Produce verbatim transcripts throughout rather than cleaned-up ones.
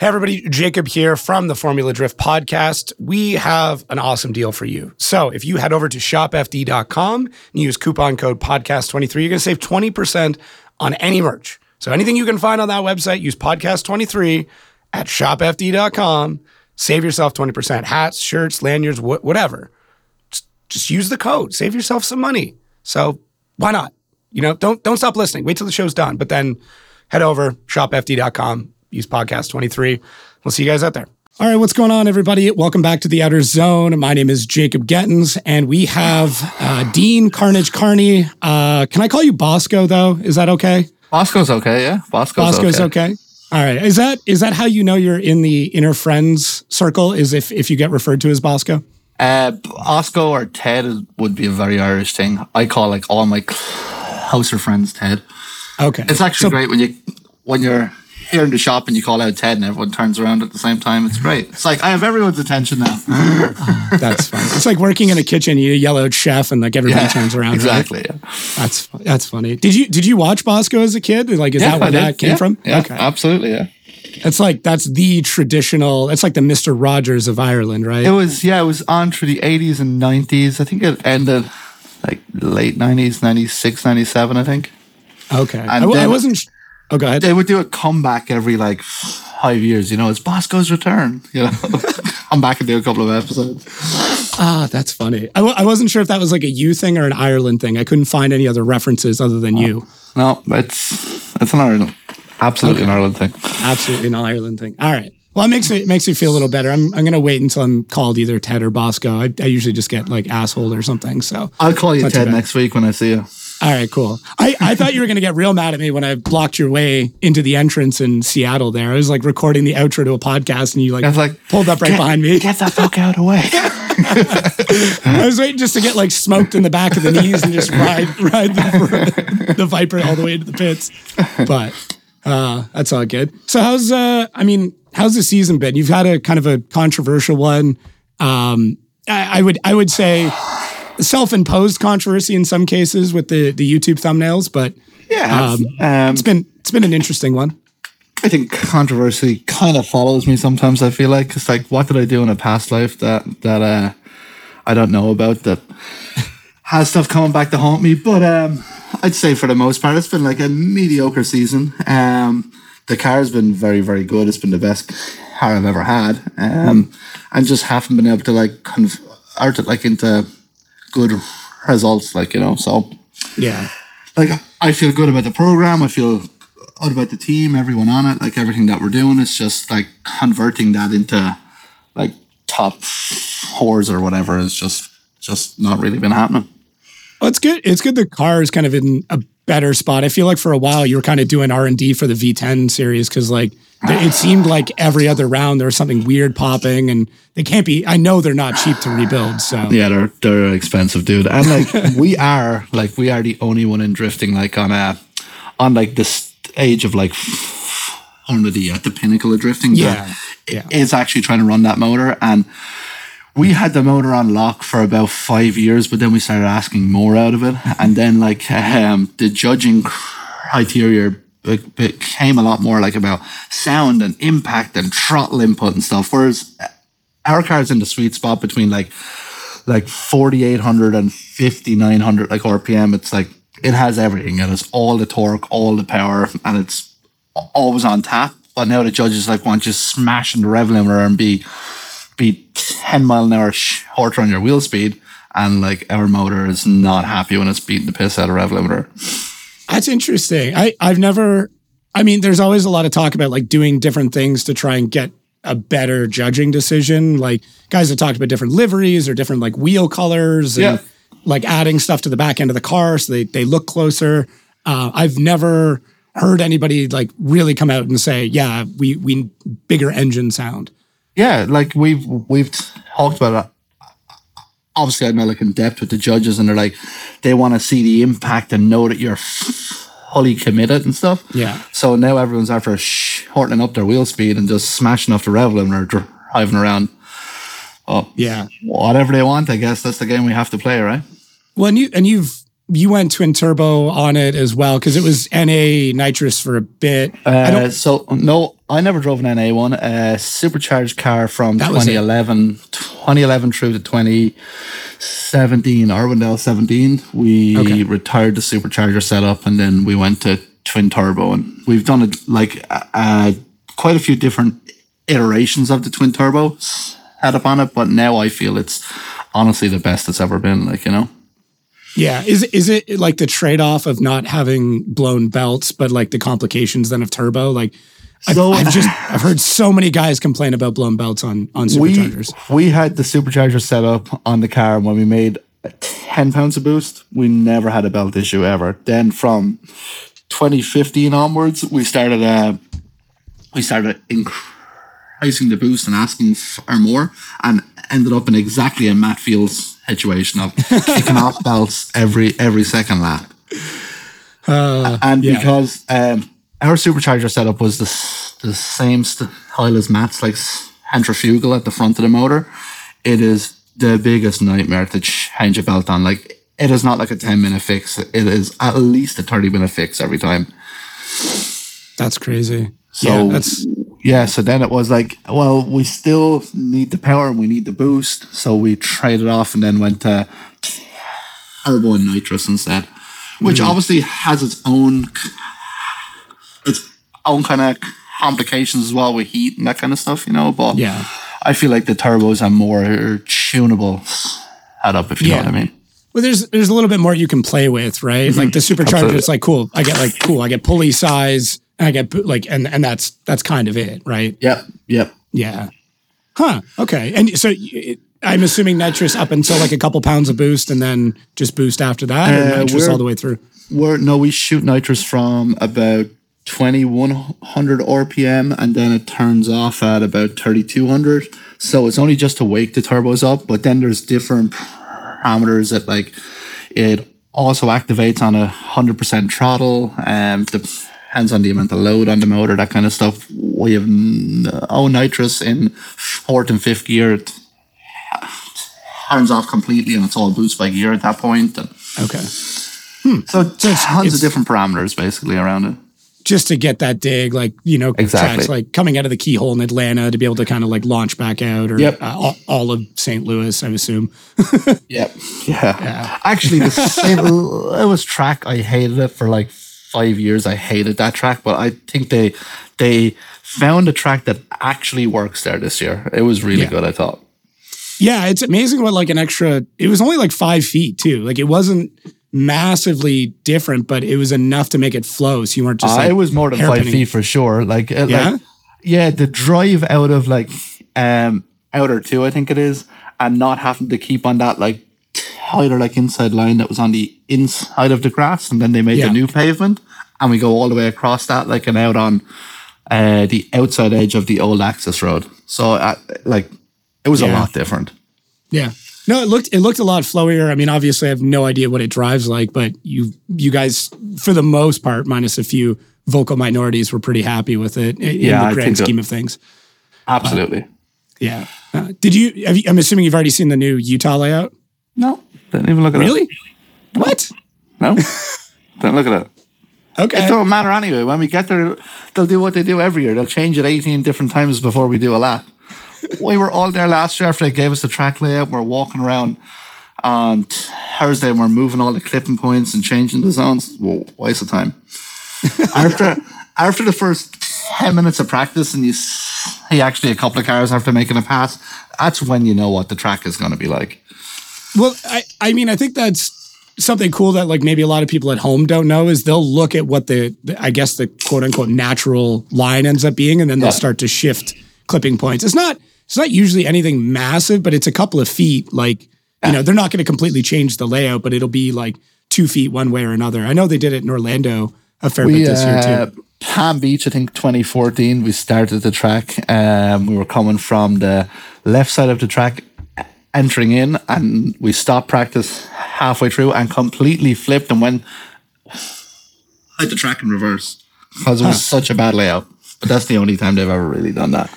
Hey everybody, Jacob here from the Formula Drift podcast. We have an awesome deal for you. So if you head over to shop F D dot com and use coupon code podcast twenty-three, you're going to save twenty percent on any merch. So anything you can find on that website, use podcast twenty-three at shop F D dot com. Save yourself twenty percent. Hats, shirts, lanyards, wh- whatever. Just, just use the code. Save yourself some money. So why not? You know, don't, don't stop listening. Wait till the show's done, but then head over, shop F D dot com. Use podcast twenty-three. We'll see you guys out there. All right, what's going on, everybody? Welcome back to The Outer Zone. My name is Jacob Gettins, and we have uh, Dean Carnage Carney. Uh, can I call you Bosco, though? Is that okay? Bosco's okay, yeah. Bosco's, Bosco's okay. okay. All right. Is that is that how you know you're in the inner friends circle, is if, if you get referred to as Bosco? Uh, Bosco or Ted would be a very Irish thing. I call like all my house or friends Ted. Okay. It's actually so, great when, you, when you're... here in the shop and you call out Ted and everyone turns around at the same time. It's great. It's like, I have everyone's attention now. Oh, that's fun. It's like working in a kitchen, you yell out chef and like everybody yeah, turns around. Exactly. Right? Yeah. That's that's funny. Did you did you watch Bosco as a kid? Like, is yeah, that where that came yeah, from? Yeah, okay. Absolutely. Yeah. It's like, that's the traditional, it's like the Mister Rogers of Ireland, right? It was, yeah, it was on through the eighties and nineties. I think it ended like late nineties, ninety-six, ninety-seven, I think. Okay. And I, then, I wasn't Oh, go ahead. They would do a comeback every like five years, you know, it's Bosco's return, you know. I'm back and do a couple of episodes. Ah, that's funny. I, w- I wasn't sure if that was like a you thing or an Ireland thing. I couldn't find any other references other than oh. you. No, it's it's an Ireland. Absolutely okay. an Ireland thing. Absolutely an Ireland thing. All right. Well, it makes me, it makes me feel a little better. I'm I'm going to wait until I'm called either Ted or Bosco. I, I usually just get like asshole or something. So I'll call you Ted next week when I see you. All right, cool. I, I thought you were going to get real mad at me when I blocked your way into the entrance in Seattle there. I was like recording the outro to a podcast and you like, I was like pulled up right get, behind me. Get that fuck out of the way. I was waiting just to get like smoked in the back of the knees and just ride ride the, the Viper all the way into the pits. But uh, that's all good. So how's, uh, I mean, how's the season been? You've had a kind of a controversial one. Um, I, I would I would say... self-imposed controversy in some cases with the, the YouTube thumbnails, but yeah, um, um, it's been it's been an interesting one. I think controversy kind of follows me sometimes. I feel like it's like, what did I do in a past life that that uh, I don't know about that has stuff coming back to haunt me? But um, I'd say for the most part, it's been like a mediocre season. Um, the car's been very very good. It's been the best car I've ever had, um, mm. and just haven't been able to like convert it like into good results, like, you know, so yeah, like I feel good about the program, I feel good about the team, everyone on it, like everything that we're doing. It's just like converting that into like top fours or whatever is just just not really been happening. Well, it's good it's good the car is kind of in a better spot. I feel like for a while you were kind of doing R and D for the V ten series because like it seemed like every other round there was something weird popping, and they can't be. I know they're not cheap to rebuild. So yeah, they're they're expensive, dude. And like we are, like we are the only one in drifting, like on a on like the stage of like under the at the pinnacle of drifting. Yeah, yeah, is actually trying to run that motor, and we had the motor on lock for about five years, but then we started asking more out of it, and then like um, the judging criteria became a lot more like about sound and impact and throttle input and stuff, whereas our car's in the sweet spot between like like forty-eight hundred and fifty-nine hundred like R P M. It's like it has everything, and it's all the torque, all the power, and it's always on tap. But now the judges like want you smashing the rev limiter and be be ten mile an hour shorter on your wheel speed, and like our motor is not happy when it's beating the piss out of rev limiter. That's interesting. I, I've never, I mean, there's always a lot of talk about like doing different things to try and get a better judging decision. Like guys have talked about different liveries or different like wheel colors and yeah. like adding stuff to the back end of the car so they, they look closer. Uh, I've never heard anybody like really come out and say, yeah, we, we bigger engine sound. Yeah. Like we've, we've talked about it. Obviously, I'm not like in depth with the judges, and they're like, they want to see the impact and know that you're fully committed and stuff. Yeah. So now everyone's after shortening up their wheel speed and just smashing off the rev limiter and they're driving around. Oh, yeah. Whatever they want, I guess that's the game we have to play, right? Well, and you and you've you went twin turbo on it as well, because it was N A nitrous for a bit. Uh, I don't... So, no, I never drove an N A one. A supercharged car from that twenty eleven, twenty eleven through to twenty seventeen, Irwindale seventeen. We okay. retired the supercharger setup, and then we went to twin turbo. And we've done it like uh, quite a few different iterations of the twin turbo setup on it, but now I feel it's honestly the best it's ever been, like, you know? Yeah. Is is it like the trade-off of not having blown belts, but like the complications then of turbo? Like so, I've, I've just, I've heard so many guys complain about blown belts on, on superchargers. We, we had the supercharger set up on the car when we made ten pounds of boost. We never had a belt issue ever. Then from twenty fifteen onwards, we started, uh, we started increasing the boost and asking for more, and ended up in exactly a Matt Fields situation of kicking off belts every every second lap. Uh, and yeah. because um, our supercharger setup was the, the same style as Matt's, like centrifugal at the front of the motor, it is the biggest nightmare to change a belt on. Like, it is not like a ten minute fix. It is at least a thirty minute fix every time. That's crazy. So yeah, that's... Yeah, so then it was like, well, we still need the power and we need the boost. So we traded off and then went to turbo and nitrous instead, which mm-hmm. obviously has its own its own kind of complications as well with heat and that kind of stuff, you know? But yeah. I feel like the turbos are more tunable setup, if you yeah. know what I mean. Well, there's there's a little bit more you can play with, right? Mm-hmm. Like the supercharger, it's like, cool, I get like, cool, I get pulley size. I get like, and, and that's, that's kind of it, right? Yep. Yep. Yeah. Huh. Okay. And so it, I'm assuming nitrous up until like a couple pounds of boost and then just boost after that, or uh, nitrous all the way through? We're, no, we shoot nitrous from about twenty-one hundred R P M and then it turns off at about thirty-two hundred. So it's only just to wake the turbos up, but then there's different parameters that like, it also activates on a one hundred percent throttle and the... Depends on the amount of load on the motor, that kind of stuff. We have oh nitrous in fourth and fifth gear. It turns off completely, and it's all boost by gear at that point. And okay. Hmm. So, so it's, tons it's, of different parameters basically around it. Just to get that dig, like, you know, exactly. tracks like coming out of the keyhole in Atlanta to be able to kind of like launch back out, or yep. uh, all, all of Saint Louis, I assume. yep. Yeah. yeah. Actually, the Saint Louis track, I hated it for like five years. I hated that track, but I think they they found a track that actually works there this year. It was really yeah. good, I thought. Yeah, it's amazing what like an extra, it was only like five feet too. Like, it wasn't massively different, but it was enough to make it flow. So you weren't just uh, like, it was more than five feet for sure. Like, uh, yeah? like, yeah, the drive out of like um outer two, I think it is, and not having to keep on that like tighter like inside line that was on the inside of the grass, and then they made yeah. the new pavement, and we go all the way across that like, and out on uh, the outside edge of the old access road. So uh, like, it was yeah. a lot different. Yeah, no, it looked it looked a lot flowier. I mean, obviously, I have no idea what it drives like, but you you guys, for the most part, minus a few vocal minorities, were pretty happy with it in yeah, the grand scheme so. of things. Absolutely. Uh, yeah. Uh, did you? Have you? I'm assuming you've already seen the new Utah layout. No. Don't even look at it. Really? Up. What? No. Don't look at it. Okay. It don't matter anyway. When we get there, they'll do what they do every year. They'll change it eighteen different times before we do a lap. We were all there last year after they gave us the track layout. We're walking around on Thursday and we're moving all the clipping points and changing the zones. Whoa, waste of time. after after the first ten minutes of practice and you see actually a couple of cars after making a pass, that's when you know what the track is going to be like. Well, I, I mean, I think that's something cool that like maybe a lot of people at home don't know, is they'll look at what the, the I guess the quote unquote natural line ends up being, and then they'll yeah. start to shift clipping points. It's not it's not usually anything massive, but it's a couple of feet. Like, you yeah. know, they're not going to completely change the layout, but it'll be like two feet one way or another. I know they did it in Orlando a fair we, bit this uh, year too. Palm Beach, I think twenty fourteen, we started the track. Um, we were coming from the left side of the track, entering in, and we stopped practice halfway through and completely flipped and went like the track in reverse because it was huh. such a bad layout. But that's the only time they've ever really done that.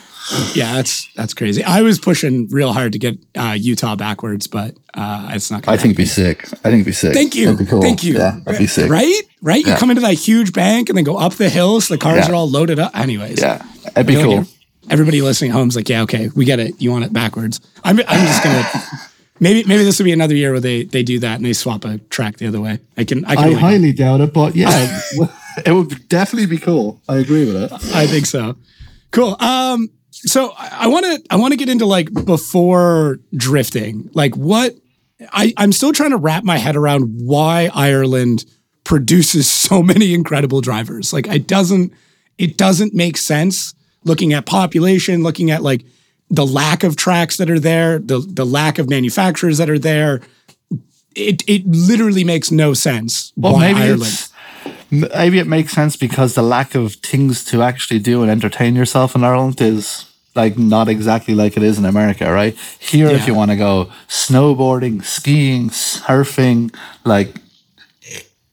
Yeah, that's that's crazy. I was pushing real hard to get uh, Utah backwards, but uh, it's not going to I think it'd be sick. I think it'd be sick. Thank you. That'd be cool. Thank you. Yeah, that'd be sick. Right? Right? You yeah. come into that huge bank and then go up the hill so the cars yeah. are all loaded up. Anyways. Yeah, that'd be cool. Here. Everybody listening at home's like, yeah, okay, we get it. You want it backwards. I'm I'm just going to... Maybe maybe this will be another year where they, they do that and they swap a track the other way. I can. I, can I highly doubt it, but yeah, it would definitely be cool. I agree with it. I think so. Cool. Um, so I want to I want to get into like before drifting. Like what I I'm still trying to wrap my head around why Ireland produces so many incredible drivers. Like it doesn't it doesn't make sense looking at population, looking at like. The lack of tracks that are there, the the lack of manufacturers that are there, it it literally makes no sense. Well, why maybe Ireland? Maybe it makes sense because the lack of things to actually do and entertain yourself in Ireland is like not exactly like it is in America, right? Here, yeah. if you want to go snowboarding, skiing, surfing, like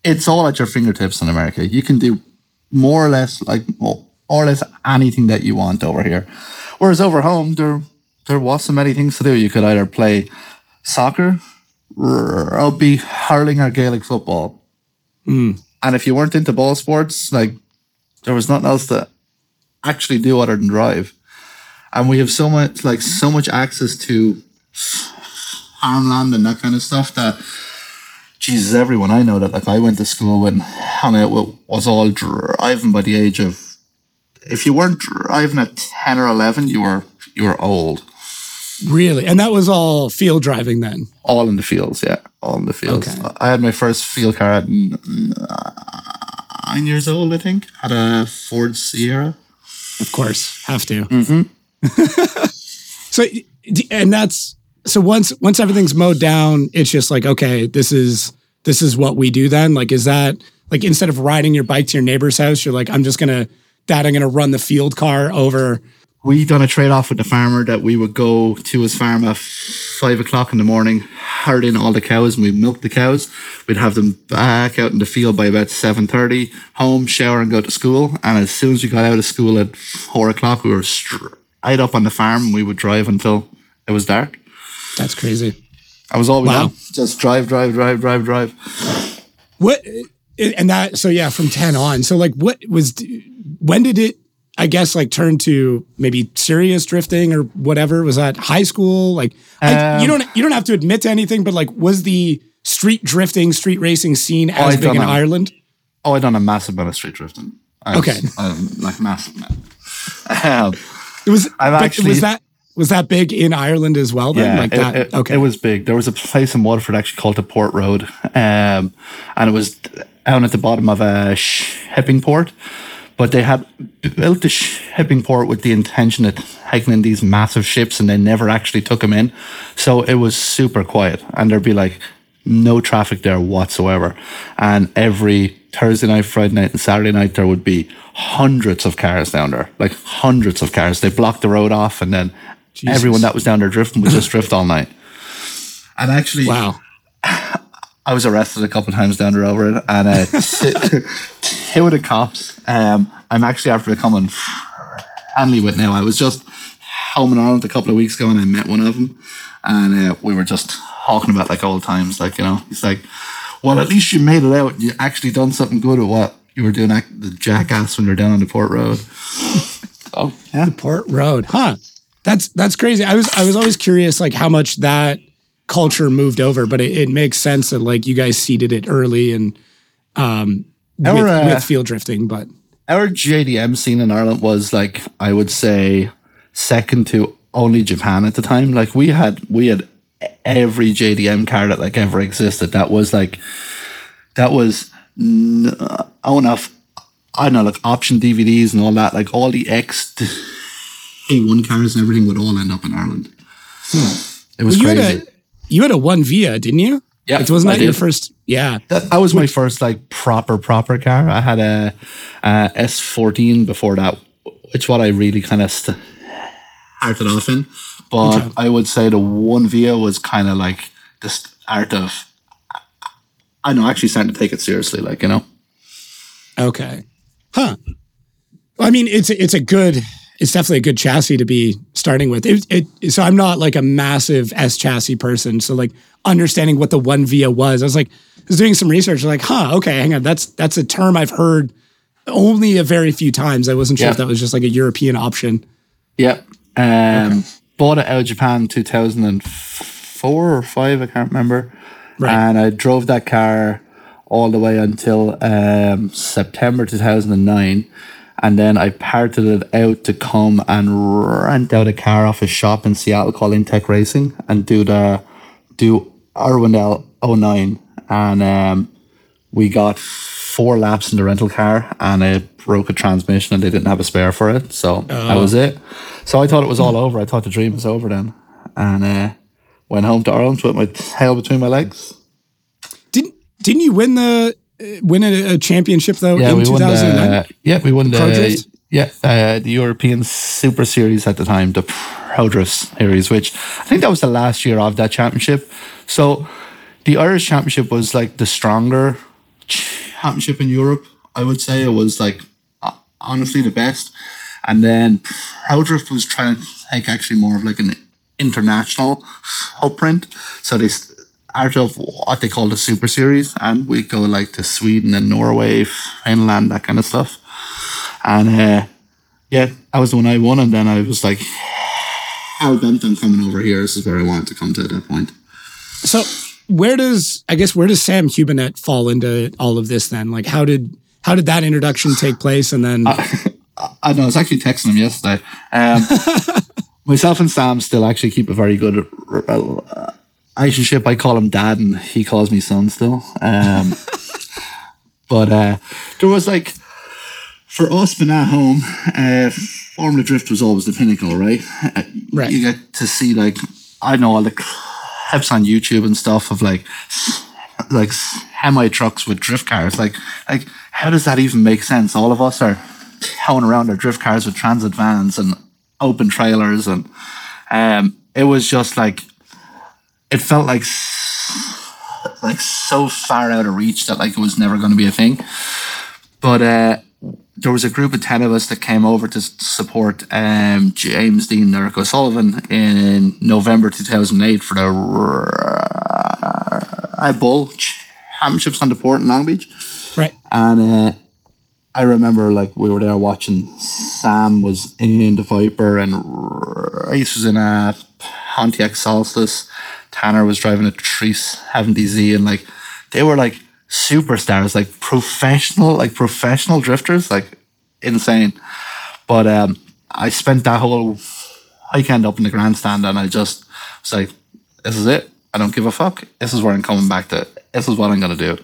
it's all at your fingertips in America. You can do more or less like more or less anything that you want over here. Whereas over home, there there wasn't many things to do. You could either play soccer or I'll be hurling or Gaelic football. Mm. And if you weren't into ball sports, like there was nothing else to actually do other than drive. And we have so much like so much access to farmland and that kind of stuff that Jesus, everyone I know that like I went to school with and it was all driving by the age of. If you weren't driving at ten or eleven, you were you were old. Really? And that was all field driving then? All in the fields, yeah. All in the fields. Okay. I had my first field car at nine years old, I think. At a Ford Sierra. Of course. Have to. Mm-hmm. so, and that's... So once once everything's mowed down, it's just like, okay, this is this is what we do then? Like, is that... Like, instead of riding your bike to your neighbor's house, you're like, I'm just going to... That I'm going to run the field car over. We done a trade off with the farmer that we would go to his farm at five o'clock in the morning, herd in all the cows, and we milk the cows. We'd have them back out in the field by about seven thirty. Home, shower, and go to school. And as soon as we got out of school at four o'clock, we were straight up on the farm, and we would drive until it was dark. That's crazy. I was all we wow. had. Just drive, drive, drive, drive, drive. What and that? So yeah, from ten on. So like, what was? When did it, I guess, like turn to maybe serious drifting or whatever? Was that high school? Like, um, I, you don't you don't have to admit to anything, but like, was the street drifting, street racing scene as big in Ireland? Oh, I done a massive amount of street drifting. I okay, was, um, like massive. Um, it was. I've actually was that was that big in Ireland as well? Then, yeah, like that. It, it, okay, it was big. There was a place in Waterford actually called the Port Road, um, and it was down at the bottom of a shipping port. But they had built the shipping port with the intention of taking in these massive ships, and they never actually took them in. So it was super quiet, and there'd be like no traffic there whatsoever. And every Thursday night, Friday night, and Saturday night, there would be hundreds of cars down there, like hundreds of cars. They blocked the road off, and then Jesus. Everyone that was down there drifting would just drift all night. And actually, wow. I was arrested a couple of times down the road over it, and uh, two, two of the cops. Um, I'm actually after becoming friendly with now. I was just home in Ireland a couple of weeks ago, and I met one of them, and uh, we were just talking about like old times, like you know. He's like, "Well, at least you made it out. And you actually done something good with what you were doing, act- the jackass when you're down on the Port Road." Oh, yeah, the Port Road, huh? That's that's crazy. I was I was always curious, like how much that. Culture moved over, but it, it makes sense that like you guys seeded it early and um our, with, uh, with field drifting. But our J D M scene in Ireland was like I would say second to only Japan at the time. Like we had we had every J D M car that like ever existed. That was like that was n- own off I don't know like option D V Ds and all that. Like all the X A one cars and everything would all end up in Ireland. Hmm. It was well, crazy. You had a one Via, didn't you? Yeah, like, wasn't that your first? Yeah, that, that was my first like proper proper car. I had a, a S fourteen before that, which is what I really kind of st- started off in. But okay. I would say the one Via was kind of like the start of. I know, actually starting to take it seriously, like you know. Okay, huh? Well, I mean, it's it's a good it's definitely a good chassis to be starting with. It, it, so I'm not like a massive S chassis person. So like understanding what the one via was, I was like, I was doing some research. I'm like, huh, okay, hang on. That's, that's a term I've heard only a very few times. I wasn't sure yeah. if that was just like a European option. Yep. Um, okay. Bought it out of Japan two thousand four or five, I can't remember. Right. And I drove that car all the way until um, September two thousand nine. And then I parted it out to come and rent out a car off a shop in Seattle called In Tech Racing and do the do Irwindale oh nine. And um, we got four laps in the rental car and it broke a transmission and they didn't have a spare for it. So oh. that was it. So I thought it was all over. I thought the dream was over then. And uh, went home to Ireland with my tail between my legs. Didn't didn't you win the... Win a, a championship though yeah, in two thousand nine. Uh, yeah, we won the Proudriff? yeah uh, the European Super Series at the time, the Proudriff Series, which I think that was the last year of that championship. So the Irish Championship was like the stronger championship in Europe. I would say it was like honestly the best. And then Proudriff was trying to take actually more of like an international footprint. So they. Out of what they call the Super Series, and we go like to Sweden and Norway, Finland, that kind of stuff. And uh, yeah, that was the one I won, and then I was like, "How bent on coming over here? This is where I wanted to come to at that point." So, where does I guess where does Sam Hubinet fall into all of this then? Like, how did how did that introduction take place? And then I, I know I was actually texting him yesterday. Um, myself and Sam still actually keep a very good. Uh, relationship. I call him dad and he calls me son still. Um, but uh, there was like, for us being at home, uh, Formula Drift was always the pinnacle, right? Uh, right. You get to see like, I know all the clips on YouTube and stuff of like, like semi trucks with drift cars. Like, like how does that even make sense? All of us are towing around our drift cars with transit vans and open trailers. And um, it was just like, it felt like like so far out of reach that like it was never going to be a thing. But uh, there was a group of ten of us that came over to support um, James Dean and Eric O'Sullivan in November two thousand eight for the uh, Bull Championships on the Port in Long Beach. Right. And uh, I remember like we were there watching Sam was in the Viper and Ace was in a Pontiac Solstice. Tanner was driving a three seventy Z and like they were like superstars, like professional, like professional drifters, like insane. But um, I spent that whole weekend up in the grandstand and I just was like, this is it. I don't give a fuck. This is where I'm coming back to. This is what I'm going to do.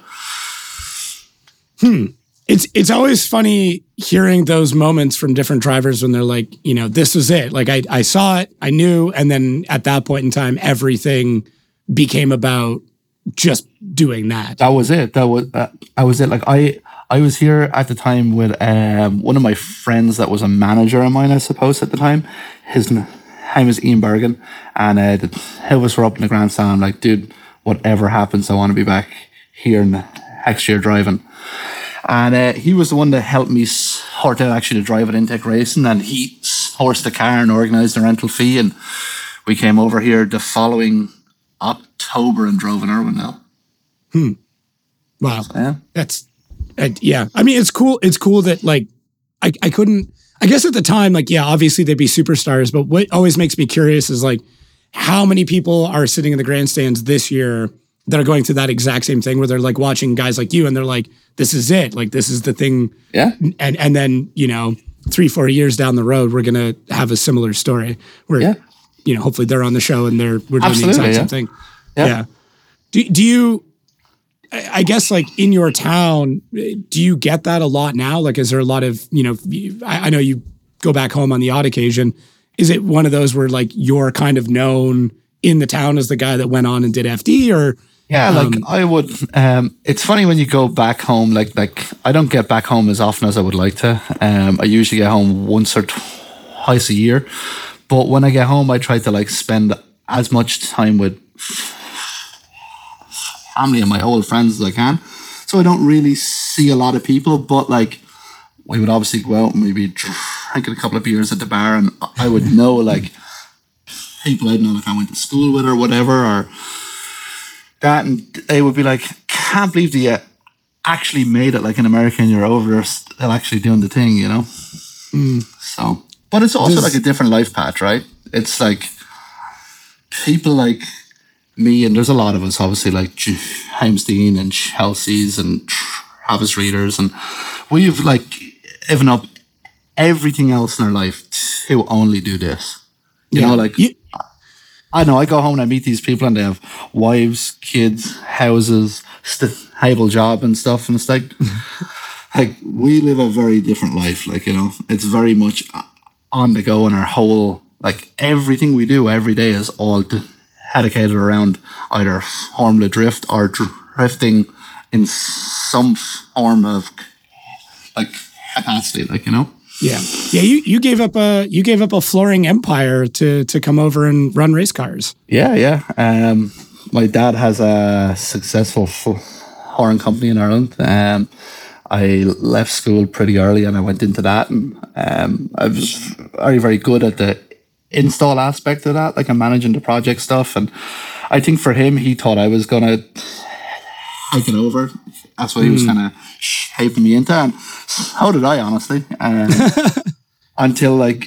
Hmm. It's it's always funny hearing those moments from different drivers when they're like, you know, this was it. Like I, I saw it, I knew. And then at that point in time, everything became about just doing that. That was it. That was, uh, that was it. Like I, I was here at the time with um, one of my friends that was a manager of mine, I suppose, at the time. His name was Ian Bergen. And uh, the Hilvers were up in the grandstand. I'm like, dude, whatever happens, I want to be back here next year driving. And uh, he was the one that helped me sort out actually to drive at In Tech Racing. And he sourced the car and organised the rental fee. And we came over here the following October and drove in Irwindale. Hmm. Wow. So, yeah. That's, uh, yeah. I mean, it's cool. It's cool that, like, I, I couldn't, I guess at the time, like, yeah, obviously they'd be superstars. But what always makes me curious is, like, how many people are sitting in the grandstands this year that are going through that exact same thing where they're like watching guys like you and they're like, this is it. Like, this is the thing. Yeah. And, and then, you know, three, four years down the road, we're going to have a similar story where, yeah. you know, hopefully they're on the show and they're, we're doing Absolutely, the exact yeah. same thing. Yeah. yeah. Do, do you, I guess like in your town, do you get that a lot now? Like, is there a lot of, you know, I, I know you go back home on the odd occasion. Is it one of those where like you're kind of known in the town as the guy that went on and did F D or, Yeah, like um, I would. Um, it's funny when you go back home. Like, like I don't get back home as often as I would like to. Um, I usually get home once or twice a year. But when I get home, I try to like spend as much time with family and my old friends as I can. So I don't really see a lot of people. But like, we would obviously go out and maybe I get a couple of beers at the bar, and I would know, like, people I'd know, like, I went to school with or whatever, or that, and they would be like, can't believe that you actually made it, like, in America, and you're over there still actually doing the thing, you know? Mm. So, but it's also, There's, like, a different life path, right? It's, like, people like me, and there's a lot of us, obviously, like James Dean and Chelsea's and Travis Readers, and we've, like, given up everything else in our life to only do this. You yeah. know, like, you, I know, I go home and I meet these people and they have wives, kids, houses, stable job and stuff, and it's like, like, we live a very different life, like, you know, it's very much on the go, and our whole, like, everything we do every day is all d- dedicated around either Formula Drift or drifting in some form of, like, capacity, like, you know? Yeah. Yeah, you, you gave up a you gave up a flooring empire to to come over and run race cars. Yeah, yeah. Um, my dad has a successful flooring company in Ireland. Um, I left school pretty early and I went into that, and um, I was very, very good at the install aspect of that, like, I'm managing the project stuff, and I think for him, he thought I was going to take it over. That's what mm. he was kind of shaping me into, and so did I, honestly, um, until, like,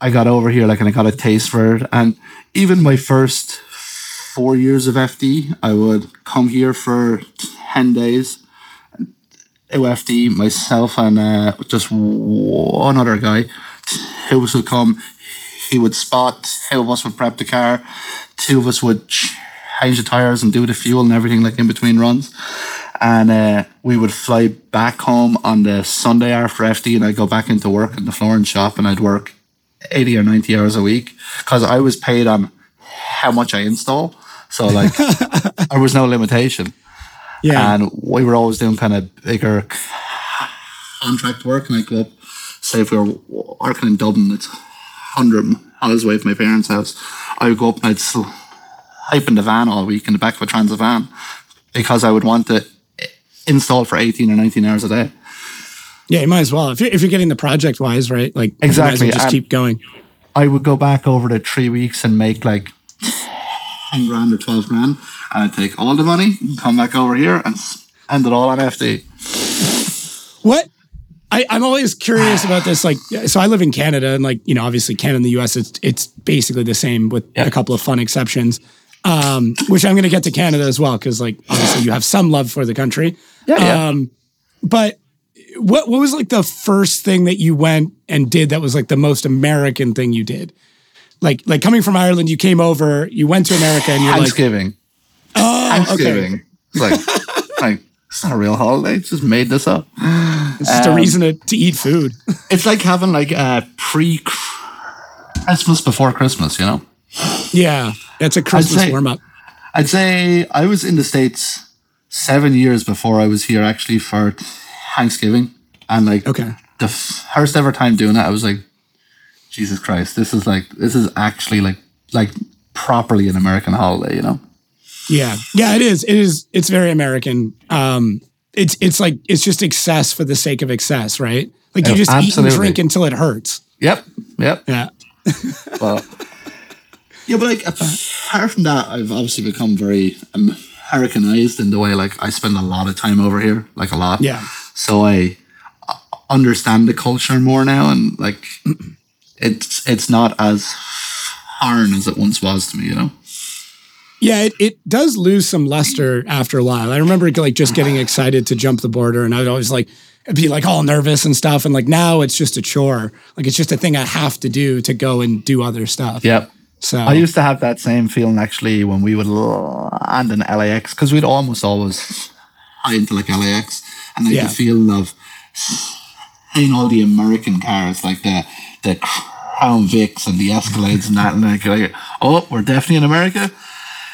I got over here, like, and I got a taste for it, and even my first four years of F D, I would come here for ten days, F D, myself, and uh, just one other guy, who would come. He would spot, two of us would prep the car, two of us would change the tires and do the fuel and everything, like, in between runs. And uh, we would fly back home on the Sunday after F D, and I'd go back into work in the flooring shop, and I'd work eighty or ninety hours a week because I was paid on how much I install. So, like, there was no limitation. Yeah. And we were always doing kind of bigger contract work. And I'd go up, say if we were working in Dublin, it's one hundred miles away from my parents' house, I would go up and I'd sleep in the van all week in the back of a Transit van because I would want to install for eighteen or nineteen hours a day. Yeah, you might as well. If you're, if you're getting the project-wise, right? Like, exactly. You might as well just keep going. I would go back over the three weeks and make like ten grand or twelve grand, and I'd take all the money, come back over here, and spend it all on F D. What? I, I'm always curious about this. Like, so I live in Canada, and, like, you know, obviously Canada and the U S, it's it's basically the same with yeah. a couple of fun exceptions, um, which I'm going to get to Canada as well, because, like, obviously you have some love for the country. Yeah, um, yeah. But what what was, like, the first thing that you went and did that was, like, the most American thing you did? Like, like coming from Ireland, you came over, you went to America, and you're Thanksgiving. like... Oh, Thanksgiving. Okay. Like, like, it's not a real holiday. It's just made this up. It's just um, a reason to, to eat food. It's like having, like, a pre-Christmas before Christmas, you know? Yeah, it's a Christmas I'd say, warm-up. I'd say I was in the States seven years before I was here, actually, for Thanksgiving. And, like, okay. the first ever time doing it, I was like, Jesus Christ, this is, like, this is actually, like, like properly an American holiday, you know? Yeah. Yeah, it is. It is. It's very American. Um, it's, it's like, it's just excess for the sake of excess, right? Like, you just Absolutely. eat and drink until it hurts. Yep. Yep. Yeah. Well, yeah, but, like, apart from that, I've obviously become very Americanized in the way, like, I spend a lot of time over here, like, a lot. Yeah. So I understand the culture more now, and, like, it's, it's not as foreign as it once was to me, you know? Yeah, it, it does lose some luster after a while. I remember, like, just getting excited to jump the border, and I'd always, like, be, like, all nervous and stuff. And, like, now it's just a chore. Like, it's just a thing I have to do to go and do other stuff. Yep. So I used to have that same feeling, actually, when we would land in L A X, because we'd almost always fly into, like, L A X. And, like, yeah. the feeling of seeing all the American cars, like the the Crown Vics and the Escalades and that. And, like, like, oh, we're definitely in America.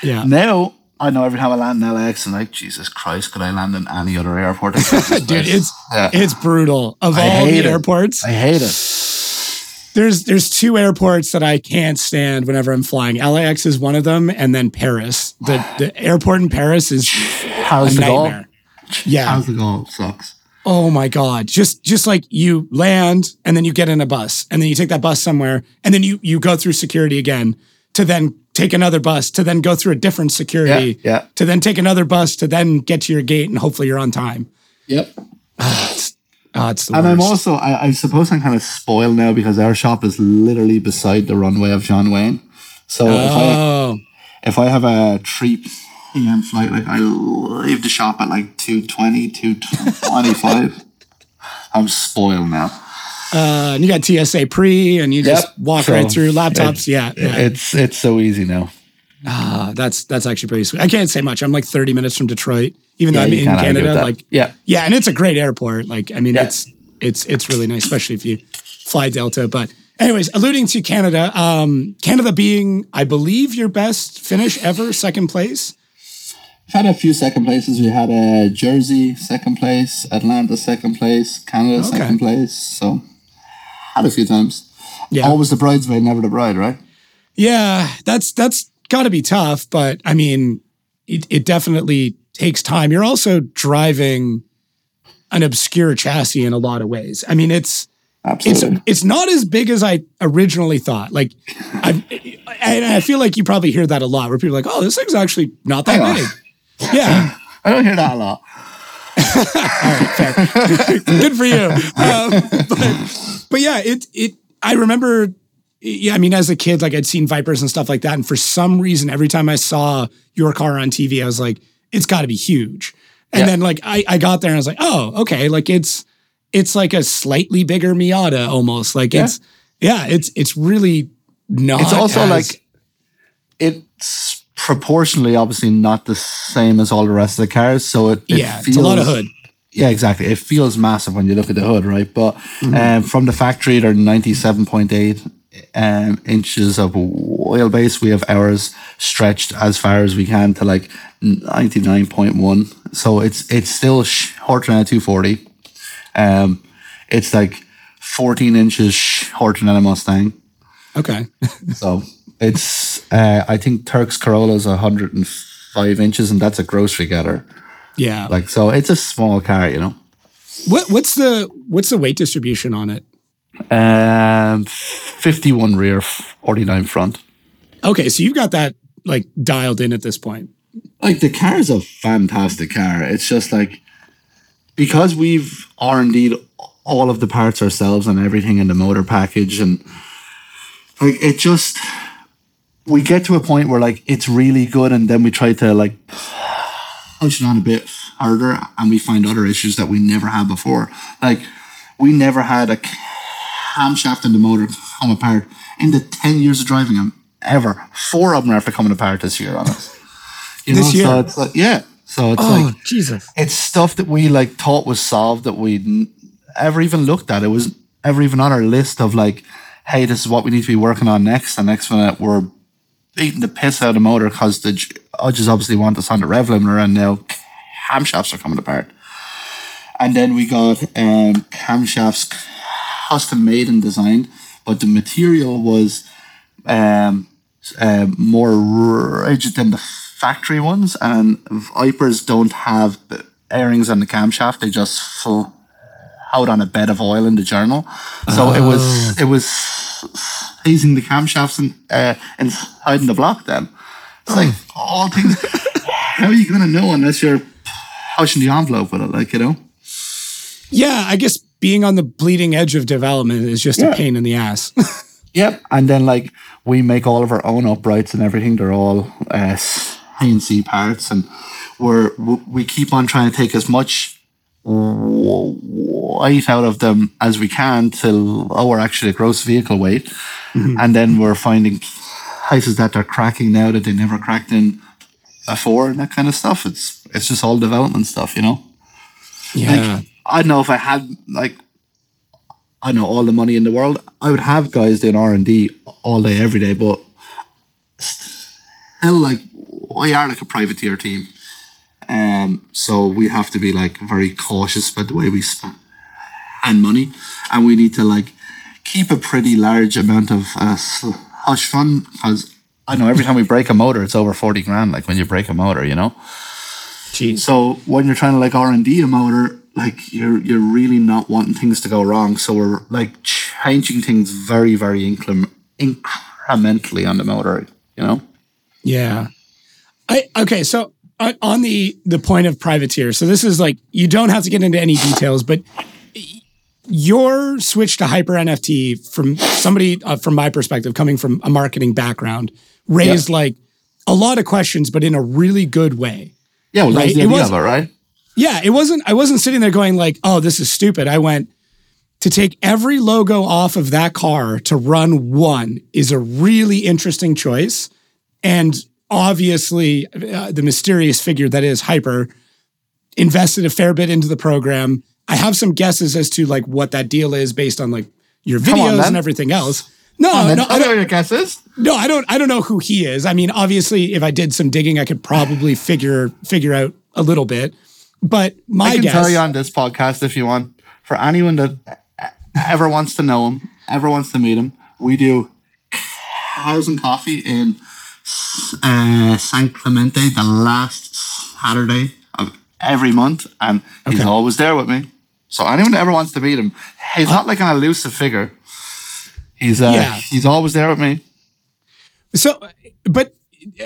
Yeah. Now I know every time I land in L A X, I'm like, Jesus Christ, could I land in any other airport? Dude, it's yeah. it's brutal. Of I all the it. airports, I hate it. There's there's two airports that I can't stand whenever I'm flying. L A X is one of them, and then Paris. The the airport in Paris is How's a nightmare. The goal? Yeah, How's the goal sucks. oh my God, just just like you land and then you get in a bus and then you take that bus somewhere and then you you go through security again to then take another bus to then go through a different security yeah, yeah. to then take another bus to then get to your gate and hopefully you're on time. Yep. Uh, it's, uh, it's the and worst. I'm also, I, I suppose I'm kind of spoiled now because our shop is literally beside the runway of John Wayne. So oh. if, I, if I have a three p.m. flight, like I leave the shop at like two twenty, two twenty-five. I'm spoiled now. Uh, and you got T S A pre, and you yep. just walk so right through laptops. It, yeah, yeah, it's it's so easy now. Ah, that's that's actually pretty sweet. I can't say much. I'm like thirty minutes from Detroit, even yeah, though I'm in Canada. Like, yeah, yeah, and it's a great airport. Like, I mean, yeah. it's it's it's really nice, especially if you fly Delta. But anyways, alluding to Canada, um, Canada being, I believe, your best finish ever, second place. We've had a few second places. We had a uh, Jersey second place, Atlanta second place, Canada okay. second place. So. Had a few times. Yeah. Always the bridesmaid, never the bride, right? Yeah, that's that's got to be tough, but I mean, it, it definitely takes time. You're also driving an obscure chassis in a lot of ways. I mean, it's Absolutely. it's it's not as big as I originally thought. Like, I've, and I feel like you probably hear that a lot, where people are like, "Oh, this thing's actually not that big." Yeah, I don't hear that a lot. All right, fair. Good for you. Um, but, but yeah, it it. I remember. Yeah, I mean, as a kid, like I'd seen Vipers and stuff like that, and for some reason, every time I saw your car on T V, I was like, "It's got to be huge." And yeah. then like I, I got there and I was like, "Oh, okay." Like it's it's like a slightly bigger Miata almost. Like yeah. it's yeah, it's it's really not. It's also as, like it's. proportionally obviously not the same as all the rest of the cars, so it, it yeah feels, it's a lot of hood. Yeah, exactly. It feels massive when you look at the hood, right? But mm-hmm. um, from the factory they're ninety-seven point eight um, inches of wheelbase. We have ours stretched as far as we can to like ninety-nine point one, so it's it's still shorter than a two forty. Um, it's like fourteen inches shorter than a Mustang. Okay. So it's, uh, I think Turk's Corolla is one hundred five inches, and that's a grocery getter. Yeah. Like, so it's a small car, you know. What What's the what's the weight distribution on it? Um, fifty-one rear, forty-nine front. Okay, so you've got that, like, dialed in at this point. Like, the car's a fantastic car. It's just, like, because we've R and D'd all of the parts ourselves and everything in the motor package, and, like, it just... We get to a point where like it's really good, and then we try to like push it on a bit harder, and we find other issues that we never had before. Like we never had a camshaft in the motor come apart in the ten years of driving them ever. Four of them are after coming apart this year on us. You this know? year, so it's like, yeah. So it's oh, like Jesus. It's stuff that we like thought was solved that we ever even looked at. It was ever even on our list of like, hey, this is what we need to be working on next. And next minute we're beating the piss out of the motor because the judges obviously want us on the rev limiter, and now camshafts are coming apart. And then we got um, camshafts custom made and designed, but the material was um, uh, more rigid than the factory ones, and Vipers don't have airings on the camshaft, they just fall out on a bed of oil in the journal. So oh. it was it was hazing the camshafts and uh, inside in the block then. It's oh. like all things. How are you going to know unless you're pushing the envelope with it, like, you know? Yeah, I guess being on the bleeding edge of development is just yeah. a pain in the ass. Yep. And then like we make all of our own uprights and everything. They're all uh, C N C parts, and we're we keep on trying to take as much weight out of them as we can till our actually gross vehicle weight. Mm-hmm. And then we're finding places that they're cracking now that they never cracked in before, and that kind of stuff. It's it's just all development stuff, you know? Yeah. Like, I don't know if I had, like, I know all the money in the world, I would have guys doing R and D all day, every day, but still, like, we are like a privateer team. Um, so we have to be like very cautious about the way we spend money, and we need to like keep a pretty large amount of uh, slush fund, because I know every time we break a motor, it's over forty grand. Like when you break a motor, you know. Jeez. So when you're trying to like R and D a motor, like you're you're really not wanting things to go wrong. So we're like changing things very, very incre- incrementally on the motor, you know? Yeah. I okay, so on the, the point of privateer, so this is like, you don't have to get into any details, but your switch to Hyper N F T from somebody, uh, from my perspective, coming from a marketing background, raised yeah. like a lot of questions, but in a really good way. Yeah, well, right? That was the idea of it, right? Yeah, it wasn't, I wasn't sitting there going like, oh, this is stupid. I went, to take every logo off of that car to run one is a really interesting choice. And obviously, uh, the mysterious figure that is Hyper invested a fair bit into the program. I have some guesses as to like what that deal is based on like your videos on, and everything else. No, on, no, I don't know your guesses. No, I don't. I don't know who he is. I mean, obviously, if I did some digging, I could probably figure figure out a little bit. But my I can guess, tell you on this podcast if you want. For anyone that ever wants to know him, ever wants to meet him, we do Cows and Coffee in uh, San Clemente the last Saturday of every month, and he's okay. always there with me. So anyone that ever wants to meet him, he's not like an elusive figure. He's uh, yeah. he's always there with me. So, but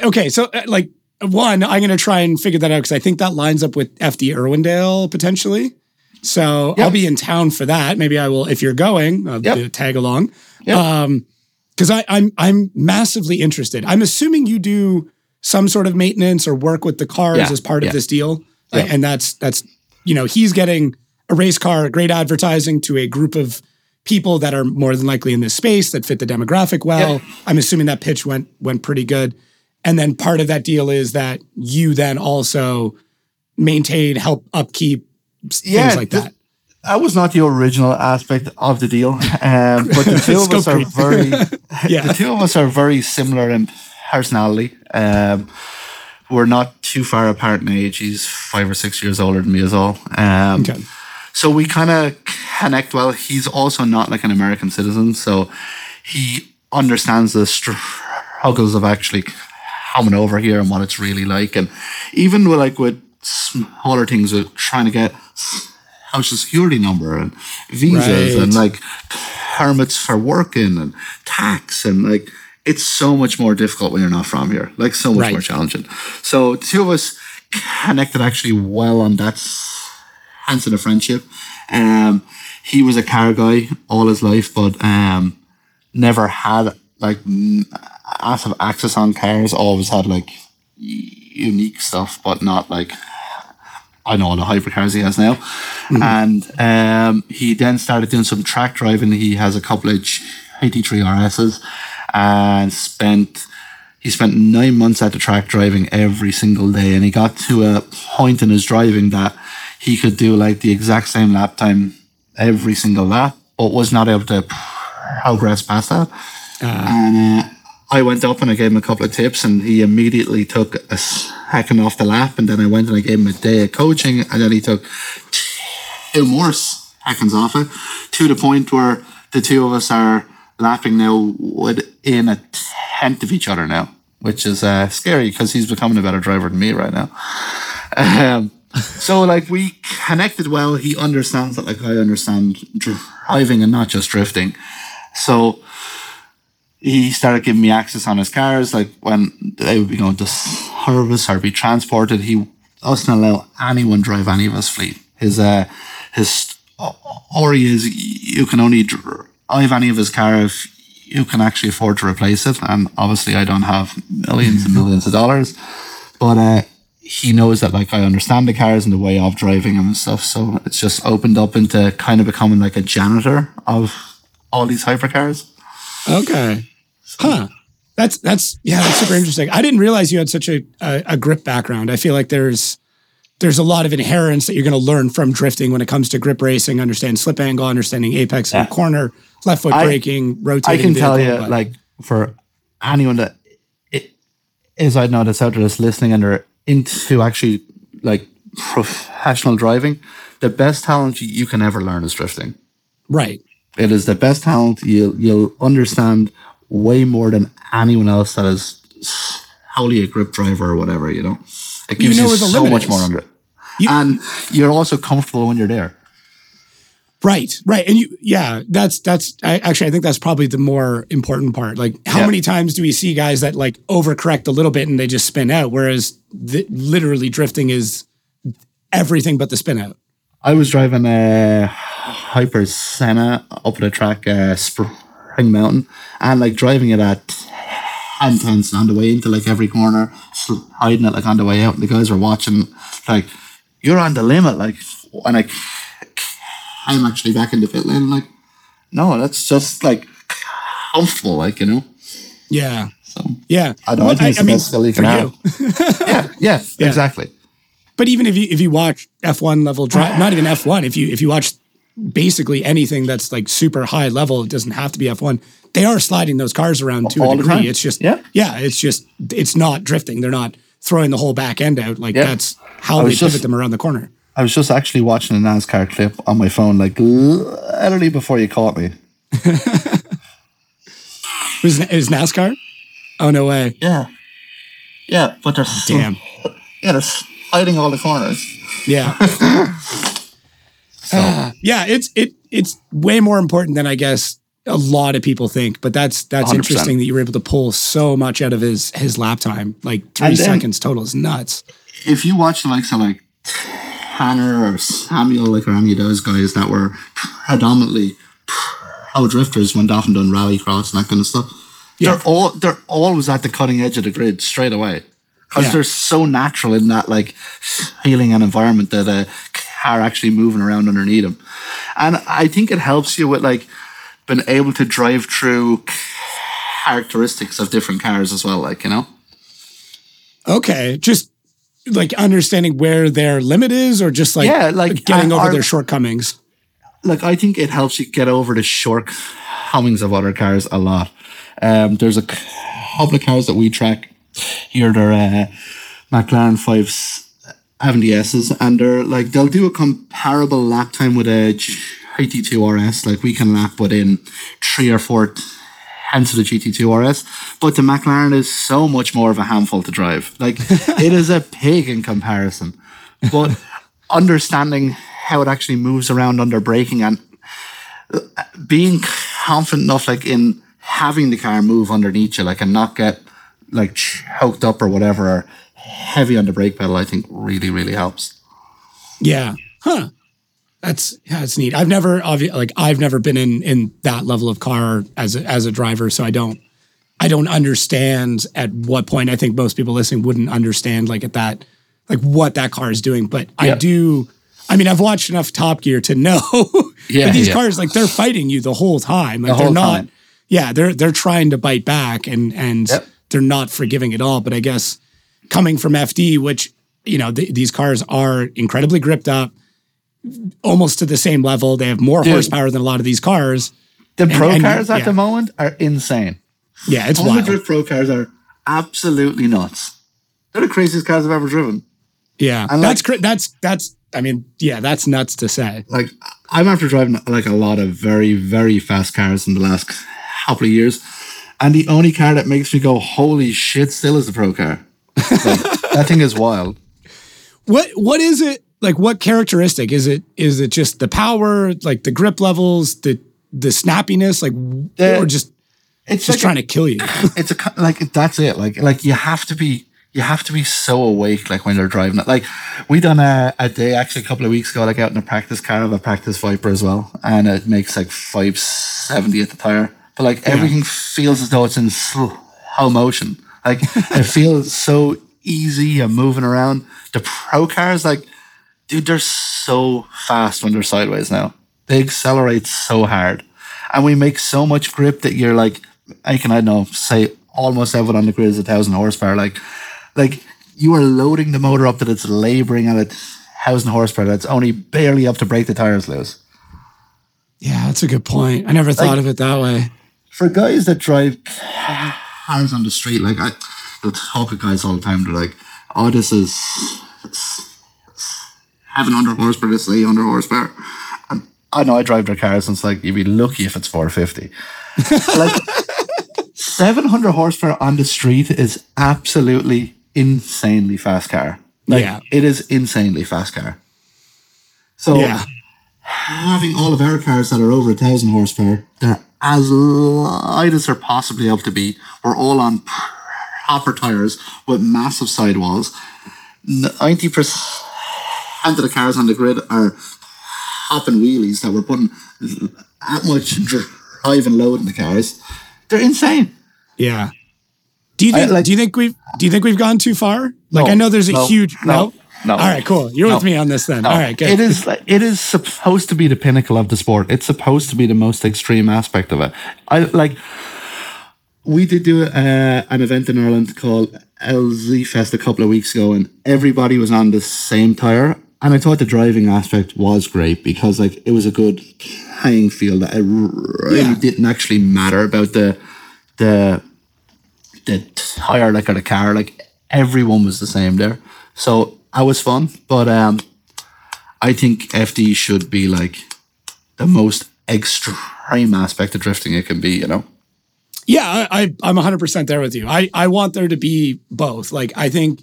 okay, so uh, like one, I'm gonna try and figure that out because I think that lines up with F D Irwindale potentially. So yep. I'll be in town for that. Maybe I will, if you're going, I'll yep. tag along. Yep. Um, cause I, I'm, I'm massively interested. I'm assuming you do some sort of maintenance or work with the cars yeah. as part yeah. of this deal. Yeah. And that's, that's, you know, he's getting a race car, great advertising to a group of people that are more than likely in this space that fit the demographic. Well, yeah. I'm assuming that pitch went, went pretty good. And then part of that deal is that you then also maintain, help upkeep, things yeah, like that. Th- that was not the original aspect of the deal, um, but the two of us are very. yeah. The two of us are very similar in personality. Um, we're not too far apart in age. He's five or six years older than me, is all. Um, okay. So we kind of connect well. He's also not like an American citizen, so he understands the struggles of actually coming over here and what it's really like, and even with like with. smaller things are trying to get social security number and visas right. and like permits for working and tax and like it's so much more difficult when you're not from here, like so much right. more challenging. So the two of us connected actually well on that sense of the friendship. Um, he was a car guy all his life, but um, never had like massive access on cars. Always had like unique stuff, but not like I know all the hypercars he has now. Mm-hmm. And um, he then started doing some track driving. He has a couple of G T two R S's and spent he spent nine months at the track driving every single day. And he got to a point in his driving that he could do like the exact same lap time every single lap, but was not able to progress past that. Uh. And uh, I went up and I gave him a couple of tips and he immediately took a second off the lap, and then I went and I gave him a day of coaching, and then he took two more seconds off it, to the point where the two of us are lapping now within a tenth of each other now, which is uh, scary because he's becoming a better driver than me right now. Um, so like we connected well. He understands that like I understand driving and not just drifting. So he started giving me access on his cars, like when they would be going to service or be transported. He doesn't allow anyone drive any of his fleet. His uh, his story is you can only drive any of his car if you can actually afford to replace it. And obviously, I don't have millions and millions of dollars, but uh, he knows that like I understand the cars and the way of driving them and stuff. So it's just opened up into kind of becoming like a janitor of all these hypercars. Okay. Huh. That's, that's, yeah, that's super interesting. I didn't realize you had such a, a, a grip background. I feel like there's, there's a lot of inherence that you're going to learn from drifting when it comes to grip racing, understand slip angle, understanding apex yeah. and corner, left foot I, braking, rotating. I can vehicle, tell you, but. like, for anyone that it is, I know that's out there that's listening and they're into actually like professional driving, the best talent you can ever learn is drifting. Right. It is the best talent. You'll, you'll understand way more than anyone else that is solely a grip driver or whatever, you know? It gives you, know you so much more under it. you, and you're also comfortable when you're there. Right, right, and you, yeah, that's that's I, actually I think that's probably the more important part. Like, how yeah. many times do we see guys that like overcorrect a little bit and they just spin out, whereas the, literally drifting is everything but the spin out. I was driving a uh, Hyper Senna up the track, uh, Spring Mountain, and like driving it at ten tenths on the way into like every corner, sliding it like on the way out, and the guys were watching like, you're on the limit, like, and like. I'm actually back in the pit lane. Like, no, that's just like helpful, like, you know. Yeah. So yeah. I don't think it's the best skill you can have. yeah, yeah. Yeah. Exactly. But even if you if you watch F one level drive, not even F one. If you if you watch basically anything that's like super high level, it doesn't have to be F one. They are sliding those cars around to a degree. It's just yeah. yeah. It's just it's not drifting. They're not throwing the whole back end out. Like yeah. that's how they pivot them around the corner. I was just actually watching a NASCAR clip on my phone, like, literally before you caught me. It was, it was NASCAR? Oh, no way. Yeah. Yeah, but they're... Damn. Yeah, they're sliding all the corners. Yeah. so. uh, yeah, it's it it's way more important than I guess a lot of people think, but that's that's one hundred percent interesting that you were able to pull so much out of his, his lap time. Like, three then, seconds total is nuts. If you watch the likes of, like... Tanner or Samuel, like, or any of those guys that were predominantly pro drifters when often done rallycross and that kind of stuff. Yeah. They're all they're always at the cutting edge of the grid straight away because yeah. they're so natural in that like feeling and environment that uh, are actually moving around underneath them. And I think it helps you with like being able to drive through characteristics of different cars as well, like, you know. Okay, just. Like understanding where their limit is, or just like, yeah, like getting over our, their shortcomings. Like, I think it helps you get over the shortcomings of other cars a lot. Um, there's a couple of cars that we track here. They're uh, McLaren five seventy S's, and they're like they'll do a comparable lap time with a G T two R S. Like, we can lap within three or four hence the G T two R S, but the McLaren is so much more of a handful to drive. Like, it is a pig in comparison. But understanding how it actually moves around under braking and being confident enough, like, in having the car move underneath you, like, and not get, like, choked up or whatever, or heavy on the brake pedal, I think really, really helps. Yeah. Huh. That's yeah, it's neat. I've never like I've never been in, in that level of car as a, as a driver, so I don't I don't understand at what point. I think most people listening wouldn't understand like at that like what that car is doing. But yeah. I do. I mean, I've watched enough Top Gear to know. yeah, but these yeah. cars, like, they're fighting you the whole time. Like the whole they're not. Time. Yeah, they're they're trying to bite back and and yep. they're not forgiving at all. But I guess coming from F D, which you know th- these cars are incredibly gripped up. Almost to the same level. They have more Dude. horsepower than a lot of these cars. The and, pro and, cars yeah. at the moment are insane. Yeah, it's wild. All the pro cars are absolutely nuts. They're the craziest cars I've ever driven. Yeah, and that's like, that's that's. I mean, yeah, that's nuts to say. Like, I'm after driving like a lot of very very fast cars in the last couple of years, and the only car that makes me go holy shit still is the pro car. Like, that thing is wild. What what is it? Like, what characteristic is it? Is it just the power, like the grip levels, the the snappiness, like, the, or just it's just like trying a, to kill you? It's a like that's it. Like like you have to be you have to be so awake. Like when they're driving it. Like we done a, a day actually a couple of weeks ago. Like out in a practice car of a practice Viper as well, and it makes like five seventy at the tire. But like yeah. everything feels as though it's in slow motion. Like it feels so easy and moving around. The pro cars like. Dude, they're so fast when they're sideways now. They accelerate so hard. And we make so much grip that you're like, I can, I don't know, say almost everyone on the grid is a thousand horsepower. Like, like you are loading the motor up that it's laboring at a thousand horsepower. That's only barely up to break the tires loose. Yeah, that's a good point. I never thought like, of it that way. For guys that drive cars on the street, like I talk with guys all the time, they're like, oh, this is... have an hundred horsepower, this is eight hundred horsepower. And I know I drive their cars, and it's like you'd be lucky if it's four fifty. Like seven hundred horsepower on the street is absolutely insanely fast car. Like, yeah. It is insanely fast car. So yeah. having all of our cars that are over a thousand horsepower, they're as light as they're possibly able to be. We're all on proper tires with massive sidewalls. ninety percent of the cars on the grid are hopping wheelies that we're putting that much drive and load in the cars. They're insane. Yeah. Do you think? I, like, do you think we've? Do you think we've gone too far? Like no, I know there's a no, huge no, no. All right, cool. You're no, with me on this then. No. All right, good. It is. It is supposed to be the pinnacle of the sport. It's supposed to be the most extreme aspect of it. I like. We did do uh, an event in Ireland called L Z Fest a couple of weeks ago, and everybody was on the same tire. And I thought the driving aspect was great because, like, it was a good playing field. It really yeah. didn't actually matter about the the. the tire like of the car, like everyone was the same there, so that was fun. But um, I think F D should be like the most extreme aspect of drifting it can be, you know. Yeah, I, I I'm one hundred percent there with you. I I want there to be both. Like I think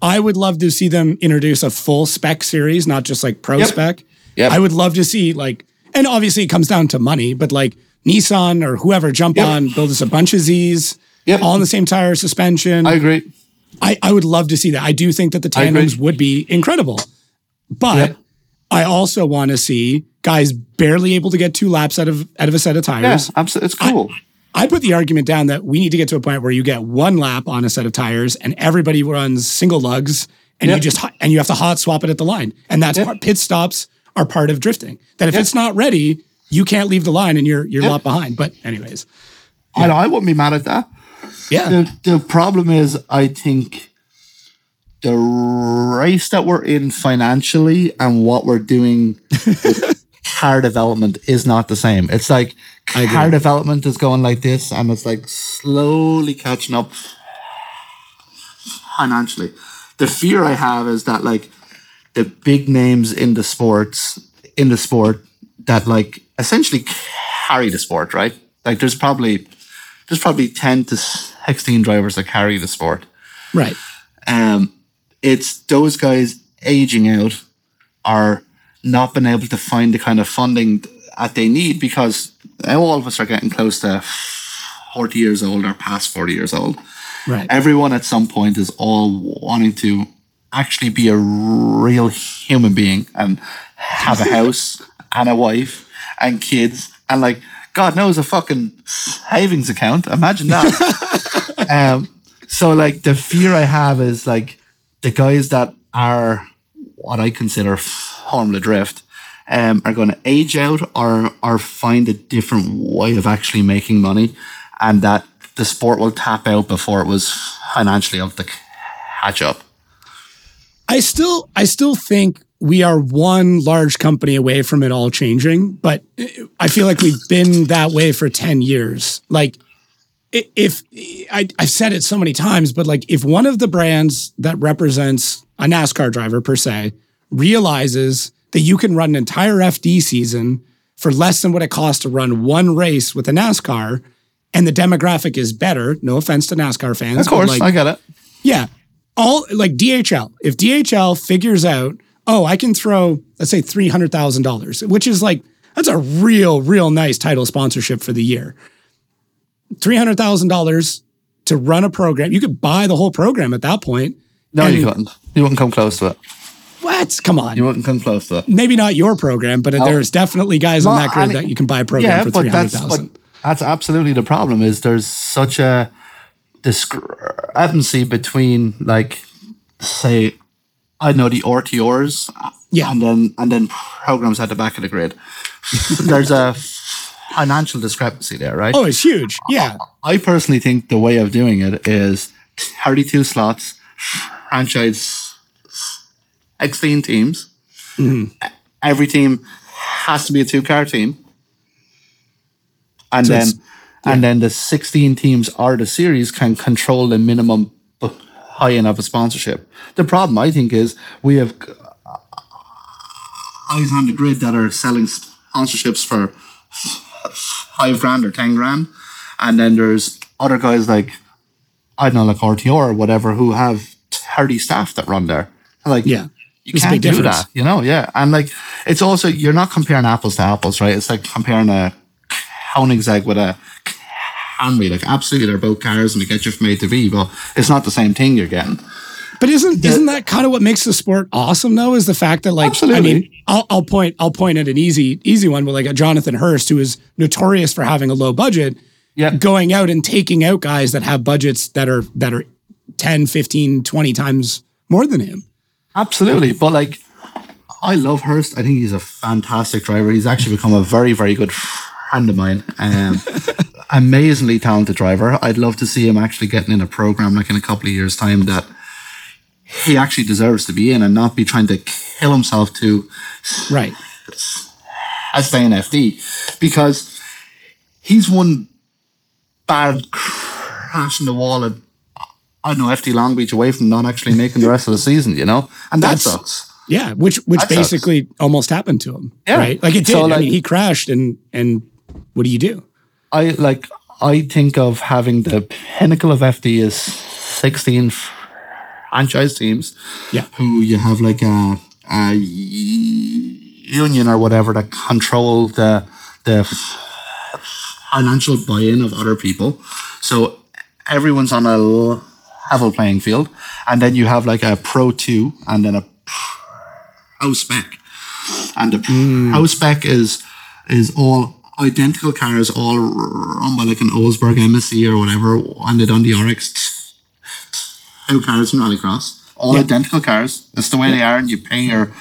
I would love to see them introduce a full spec series, not just like pro yep. spec. Yeah, I would love to see like, and obviously it comes down to money, but like Nissan or whoever jump yep. on, build us a bunch of Z's. Yep. All in the same tire, suspension. I agree. I, I would love to see that. I do think that the tandems would be incredible. But yep. I also want to see guys barely able to get two laps out of out of a set of tires. Yeah, absolutely. It's cool. I, I put the argument down that we need to get to a point where you get one lap on a set of tires and everybody runs single lugs and yep. you just and you have to hot swap it at the line. And that's yep. part, pit stops are part of drifting. That if yep. it's not ready, you can't leave the line and you're you're yep. a lot behind. But anyways. Yeah. I, I wouldn't be mad at that. Yeah. The, the problem is, I think the race that we're in financially and what we're doing with car development is not the same. It's like car development is going like this and it's like slowly catching up financially. The fear I have is that like the big names in the sports, in the sport that like essentially carry the sport, right? Like there's probably... There's probably ten to sixteen drivers that carry the sport. Right. Um, it's those guys aging out are not been able to find the kind of funding that they need because all of us are getting close to forty years old or past forty years old. Right. Everyone at some point is all wanting to actually be a real human being and have a house and a wife and kids and like... God knows a fucking savings account. Imagine that. um, so, like, the fear I have is, like, the guys that are what I consider Formula Drift um, are going to age out or, or find a different way of actually making money and that the sport will tap out before it was financially able to catch up. I still, I still think... we are one large company away from it all changing, but I feel like we've been that way for ten years. Like if I, I've said it so many times, but like if one of the brands that represents a NASCAR driver per se realizes that you can run an entire F D season for less than what it costs to run one race with a NASCAR and the demographic is better, no offense to NASCAR fans. Of course, like, I get it. Yeah. All like D H L, if D H L figures out, oh, I can throw, let's say three hundred thousand dollars, which is like, that's a real, real nice title sponsorship for the year. three hundred thousand dollars to run a program. You could buy the whole program at that point. No, you couldn't. You wouldn't come close to it. What? Come on. You wouldn't come close to it. Maybe not your program, but no. There's definitely guys well, on that grid I mean, that you can buy a program yeah, for three hundred thousand dollars. That's, that's absolutely the problem is there's such a discrepancy between like, say, I know the R T Rs, yeah, and then and then programs at the back of the grid. There's a financial discrepancy there, right? Oh, it's huge. Yeah, I, I personally think the way of doing it is thirty-two slots, franchise, sixteen teams. Mm-hmm. Every team has to be a two-car team, and so then yeah. and then the sixteen teams or the series can control the minimum high end of a sponsorship. The problem, I think, is we have eyes on the grid that are selling sponsorships for five grand or ten grand, and then there's other guys like I don't know, like R T R or whatever, who have thirty staff that run there. Like, yeah, you it's can't do difference. that, you know? Yeah. And like, it's also, you're not comparing apples to apples, right? It's like comparing a Koenigsegg with a Camry. Like, absolutely, they're both cars and they get you from A to B, but it's not the same thing you're getting. But isn't isn't that kind of what makes the sport awesome though? Is the fact that like Absolutely. I mean, I'll, I'll point I'll point at an easy easy one, but like a Jonathan Hurst, who is notorious for having a low budget, yep. going out and taking out guys that have budgets that are that are ten, fifteen, twenty times more than him. Absolutely, but like I love Hurst. I think he's a fantastic driver. He's actually become a very very good friend of mine. Um, amazingly talented driver. I'd love to see him actually getting in a program like in a couple of years' time that he actually deserves to be in and not be trying to kill himself to right. stay in F D, because he's one bad crash in the wall and I don't know, F D Long Beach away from not actually making the rest of the season, you know? And that That's, sucks. Yeah, which which that basically sucks. almost happened to him. Yeah. Right? Like it did. So like, I mean, he crashed and and what do you do? I like I think of having the pinnacle of F D as sixteen franchise teams, yeah, who you have like a, a union or whatever that control the the financial buy-in of other people, so everyone's on a level playing field, and then you have like a pro two and then a pro spec, and the mm. pro spec is is all identical cars, all run by like an Oldsburg M S E or whatever, and they done the R X. Two cars in rallycross, all yep. identical cars. That's the way yep. they are, and you pay your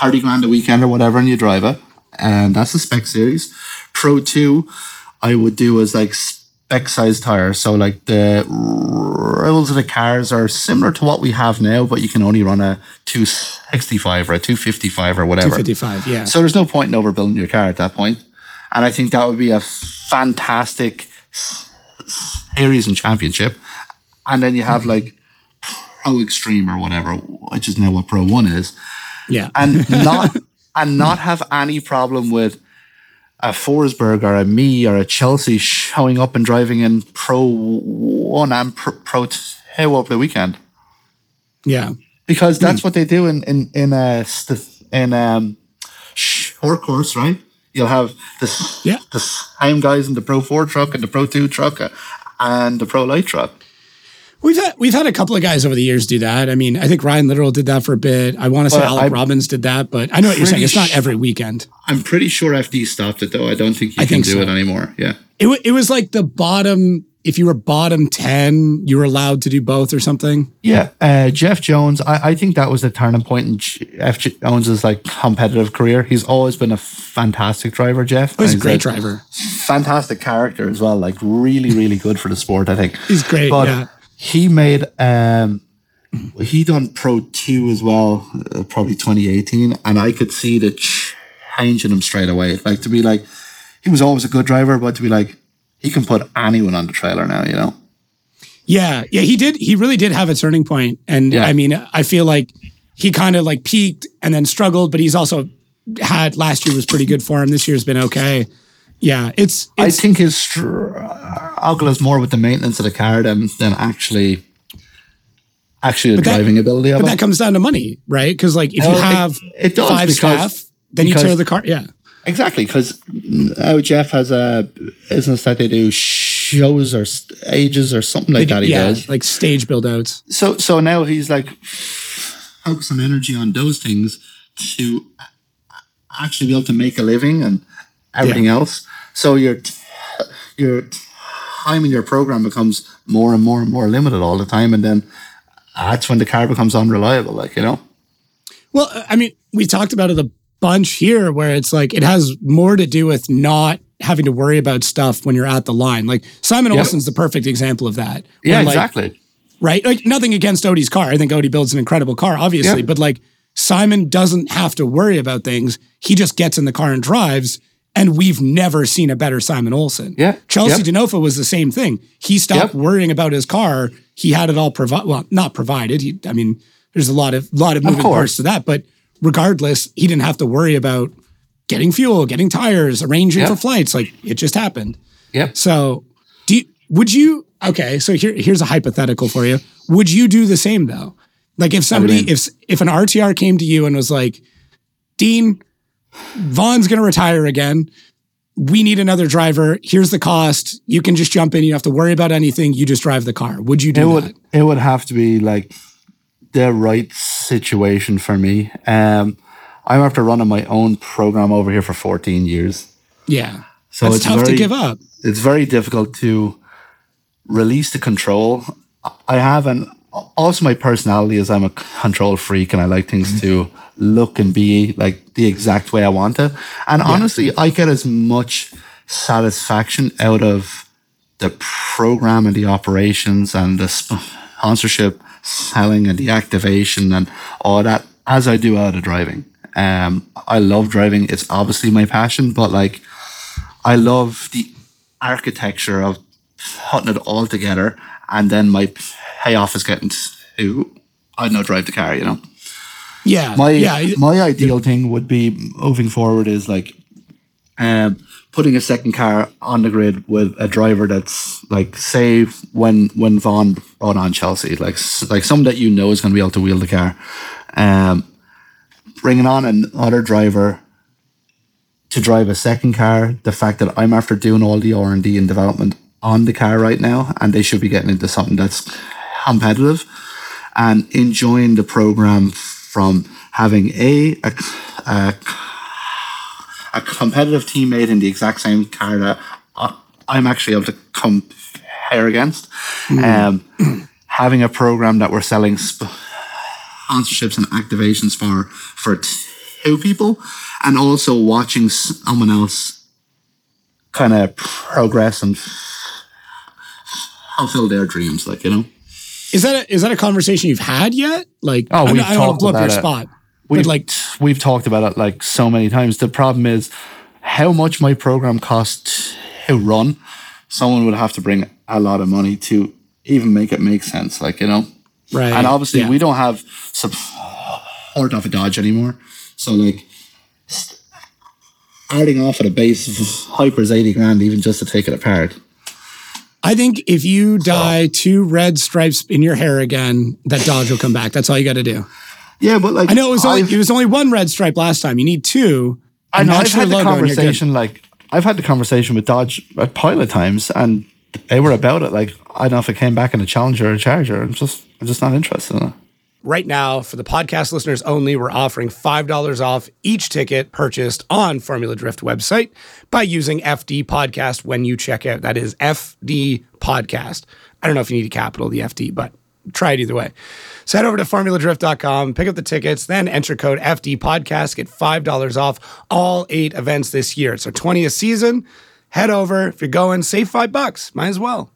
thirty grand a weekend or whatever, and you drive it. And that's the spec series. Pro two, I would do as like spec size tires. So like the rules of the cars are similar to what we have now, but you can only run a two sixty five or a two fifty five or whatever. Two fifty five, yeah. So there's no point in overbuilding your car at that point. And I think that would be a fantastic series and championship. And then you have like Pro Extreme or whatever, which is now what Pro One is. Yeah. And not and not have any problem with a Forsberg or a me or a Chelsea showing up and driving in Pro One and Pro, Pro Two over the weekend. Yeah. Because that's mm. what they do in in in a in um short course, right? You'll have the yeah. the same guys in the Pro Four truck and the Pro Two truck and the Pro Light truck. We've had we've had a couple of guys over the years do that. I mean, I think Ryan Littoral did that for a bit. I want to well, say Alec I'm Robbins did that, but I know what you're saying. It's not every weekend. I'm pretty sure F D stopped it though. I don't think you I can think do so. it anymore. Yeah, it w- it was like the bottom. If you were bottom ten, you were allowed to do both or something. Yeah, uh, Jeff Jones. I, I think that was the turning point in Jeff Jones's like competitive career. He's always been a fantastic driver, Jeff. He's a great he's, like, driver. Fantastic character as well. Like really, really good for the sport. I think he's great. But, yeah. He made, um, he done Pro two as well, uh, probably twenty eighteen, and I could see the change in him straight away. Like, to be like, he was always a good driver, but to be like, he can put anyone on the trailer now, you know? Yeah, yeah, he did, he really did have a turning point. And yeah. I mean, I feel like he kind of like peaked and then struggled, but he's also had, last year was pretty good for him, this year's been okay. Yeah, it's, it's. I think his struggle is more with the maintenance of the car than, than actually, actually the that, driving ability of but it. But that comes down to money, right? Because like if well, you have it, it does five because, staff, then because, you tear the car. Yeah, exactly. Because now Jeff has a business that they do shows or stages or something like do, that. He yeah, does like stage build outs. So so now he's like focusing energy on those things to actually be able to make a living and everything yeah. else. So your your time in your program becomes more and more and more limited all the time, and then that's when the car becomes unreliable, like, you know? Well, I mean, we talked about it a bunch here where it's like it has more to do with not having to worry about stuff when you're at the line. Like Simon yep. Olsen's the perfect example of that. Yeah, like, exactly. Right? Like nothing against Odie's car. I think Odie builds an incredible car, obviously, yeah. but like Simon doesn't have to worry about things. He just gets in the car and drives. And we've never seen a better Simon Olsen. Yeah, Chelsea yep. DeNofa was the same thing. He stopped yep. worrying about his car. He had it all provided. Well, not provided. He, I mean, there's a lot of lot of moving of parts to that. But regardless, he didn't have to worry about getting fuel, getting tires, arranging yep. for flights. Like it just happened. Yep. So, do you, would you? Okay. So here, here's a hypothetical for you. Would you do the same though? Like if somebody, I mean, if if an R T R came to you and was like, Dean, Vaughn's going to retire again. We need another driver. Here's the cost. You can just jump in. You don't have to worry about anything. You just drive the car. Would you do it would, that? It would have to be like the right situation for me. Um, I'm after running my own program over here for fourteen years. Yeah. So That's it's tough very, to give up. It's very difficult to release the control. I have an... Also, my personality is I'm a control freak and I like things to look and be like the exact way I want it. And yeah. honestly, I get as much satisfaction out of the program and the operations and the sponsorship, selling and the activation and all that as I do out of driving. Um, I love driving. It's obviously my passion, but like I love the architecture of putting it all together. And then my payoff is getting to, I don't know, drive the car, you know? Yeah. My yeah. my ideal thing would be moving forward is like um, putting a second car on the grid with a driver that's like, say, when when Vaughn brought on Chelsea, like, like someone that you know is going to be able to wheel the car. Um, bringing on another driver to drive a second car, the fact that I'm after doing all the R and D and development on the car right now, and they should be getting into something that's competitive and enjoying the program from having a a, a, a competitive teammate in the exact same car that I'm actually able to compare against. Mm. Um, having a program that we're selling sponsorships and activations for for two people, and also watching someone else kind of progress and fulfill their dreams, like, you know. Is that a, is that a conversation you've had yet? Like, oh, we've I don't want to blow up your it. spot. We've like we've talked about it like so many times. The problem is how much my program costs to run. Someone would have to bring a lot of money to even make it make sense, like, you know. Right. And obviously, yeah. we don't have support of a Dodge anymore. So like starting off at a base of Hyper's eighty grand, even just to take it apart. I think if you dye two red stripes in your hair again, that Dodge will come back. That's all you got to do. Yeah, but like I know it was only, it was only one red stripe last time. You need two. And I've had the conversation like I've had the conversation with Dodge at pilot times, and they were about it. Like I don't know if it came back in a Challenger or a Charger. I'm just I'm just not interested in it. Right now, for the podcast listeners only, we're offering five dollars off each ticket purchased on Formula Drift website by using F D Podcast when you check out. That is F D Podcast. I don't know if you need a capital, the F D, but try it either way. So head over to formula drift dot com, pick up the tickets, then enter code F D Podcast, get five dollars off all eight events this year. It's our twentieth season. Head over. If you're going, save five bucks. Might as well.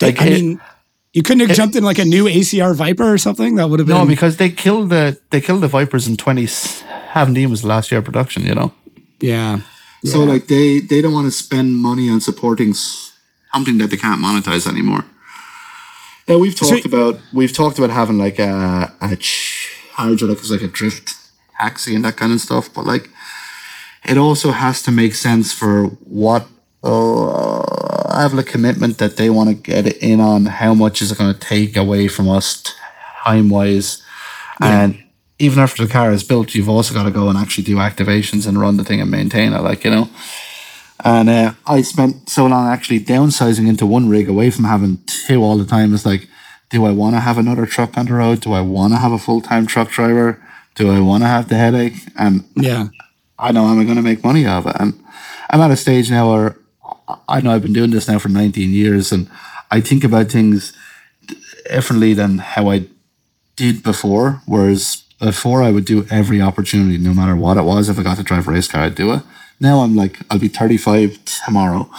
Like, I mean... You couldn't have jumped in like a new A C R Viper or something? That would have been... No, because they killed the they killed the Vipers in twenty seventeen was the last year of production, you know? Yeah. So yeah. like they, they don't want to spend money on supporting something that they can't monetize anymore. Yeah, we've talked so, about we've talked about having like a, a charger that was like a drift taxi and that kind of stuff, but like it also has to make sense for what uh, I have a commitment that they want to get in on. How much is it going to take away from us time-wise? Yeah. And even after the car is built, you've also got to go and actually do activations and run the thing and maintain it, like, you know. And uh, I spent so long actually downsizing into one rig away from having two all the time. It's like, do I want to have another truck on the road? Do I want to have a full-time truck driver? Do I want to have the headache? And yeah, I know, am I going to make money out of it? And I'm at a stage now where I know I've been doing this now for nineteen years, and I think about things differently than how I did before. Whereas before I would do every opportunity, no matter what it was. If I got to drive a race car, I'd do it. Now I'm like, I'll be thirty-five tomorrow.